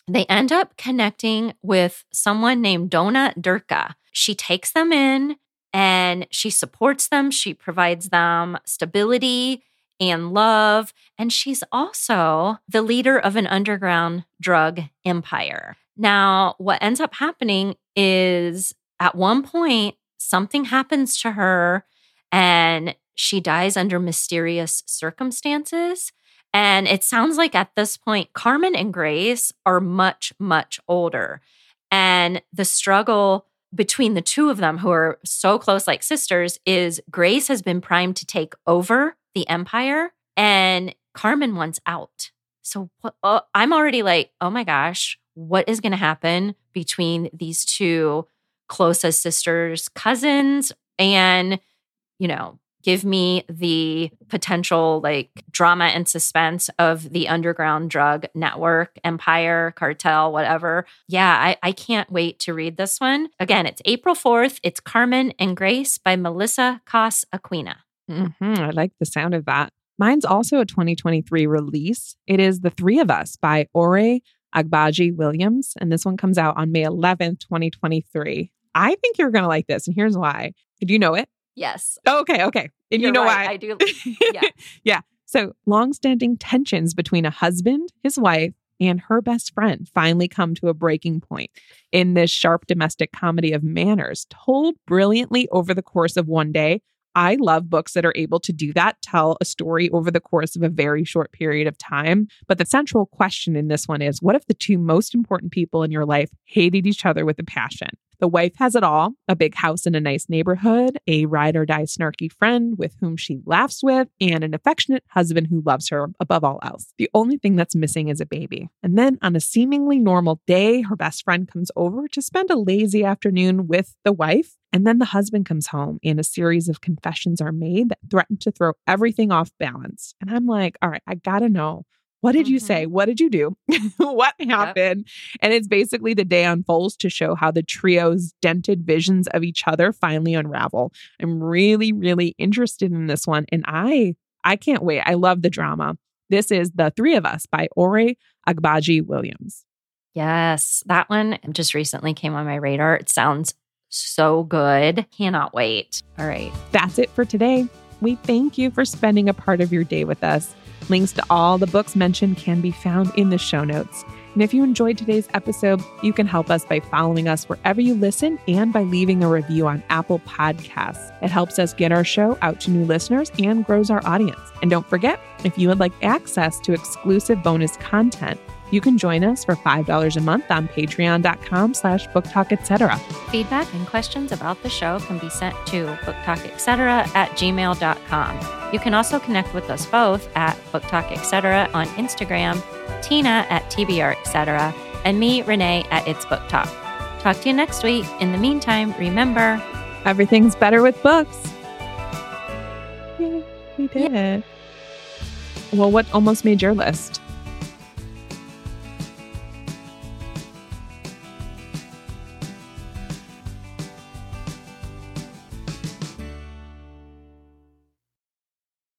They end up connecting with someone named Donna Durka. She takes them in and she supports them. She provides them stability and love. And she's also the leader of an underground drug empire. Now, what ends up happening is at one point, something happens to her and she dies under mysterious circumstances. And it sounds like at this point, Carmen and Grace are much, much older. And the struggle between the two of them, who are so close like sisters, is Grace has been primed to take over the empire and Carmen wants out. So I'm already like, oh my gosh, what is going to happen between these two closest sisters, cousins? And, give me the potential drama and suspense of the underground drug network, empire, cartel, whatever. Yeah, I can't wait to read this one. Again, it's April 4th. It's Carmen and Grace by Melissa Cos Aquina. Mm-hmm. I like the sound of that. Mine's also a 2023 release. It is The Three of Us by Ore Agbaji Williams. And this one comes out on May 11th, 2023. I think you're going to like this. And here's why. Do you know it? Yes. Oh, okay. And you're right. Why? I do. Yeah. Yeah. So longstanding tensions between a husband, his wife, and her best friend finally come to a breaking point in this sharp domestic comedy of manners told brilliantly over the course of one day. I love books that are able to do that, tell a story over the course of a very short period of time. But the central question in this one is, what if the two most important people in your life hated each other with a passion? The wife has it all, a big house in a nice neighborhood, a ride-or-die snarky friend with whom she laughs with, and an affectionate husband who loves her above all else. The only thing that's missing is a baby. And then on a seemingly normal day, her best friend comes over to spend a lazy afternoon with the wife. And then the husband comes home and a series of confessions are made that threaten to throw everything off balance. And I'm like, all right, I gotta know. What did you say? What did you do? What happened? Yep. And it's basically the day unfolds to show how the trio's dented visions of each other finally unravel. I'm really, really interested in this one. And I can't wait. I love the drama. This is The Three of Us by Ore Agbaji Williams. Yes, that one just recently came on my radar. It sounds so good. Cannot wait. All right. That's it for today. We thank you for spending a part of your day with us. Links to all the books mentioned can be found in the show notes. And if you enjoyed today's episode, you can help us by following us wherever you listen and by leaving a review on Apple Podcasts. It helps us get our show out to new listeners and grows our audience. And don't forget, if you would like access to exclusive bonus content, you can join us for $5 a month on patreon.com/booktalketc. Feedback and questions about the show can be sent to booktalketc@gmail.com. You can also connect with us both at booktalketc on Instagram, Tina at tbr etc, and me, Renee, at It's Book Talk. Talk to you next week. In the meantime, remember, everything's better with books. Yay, we did it. Well, what almost made your list?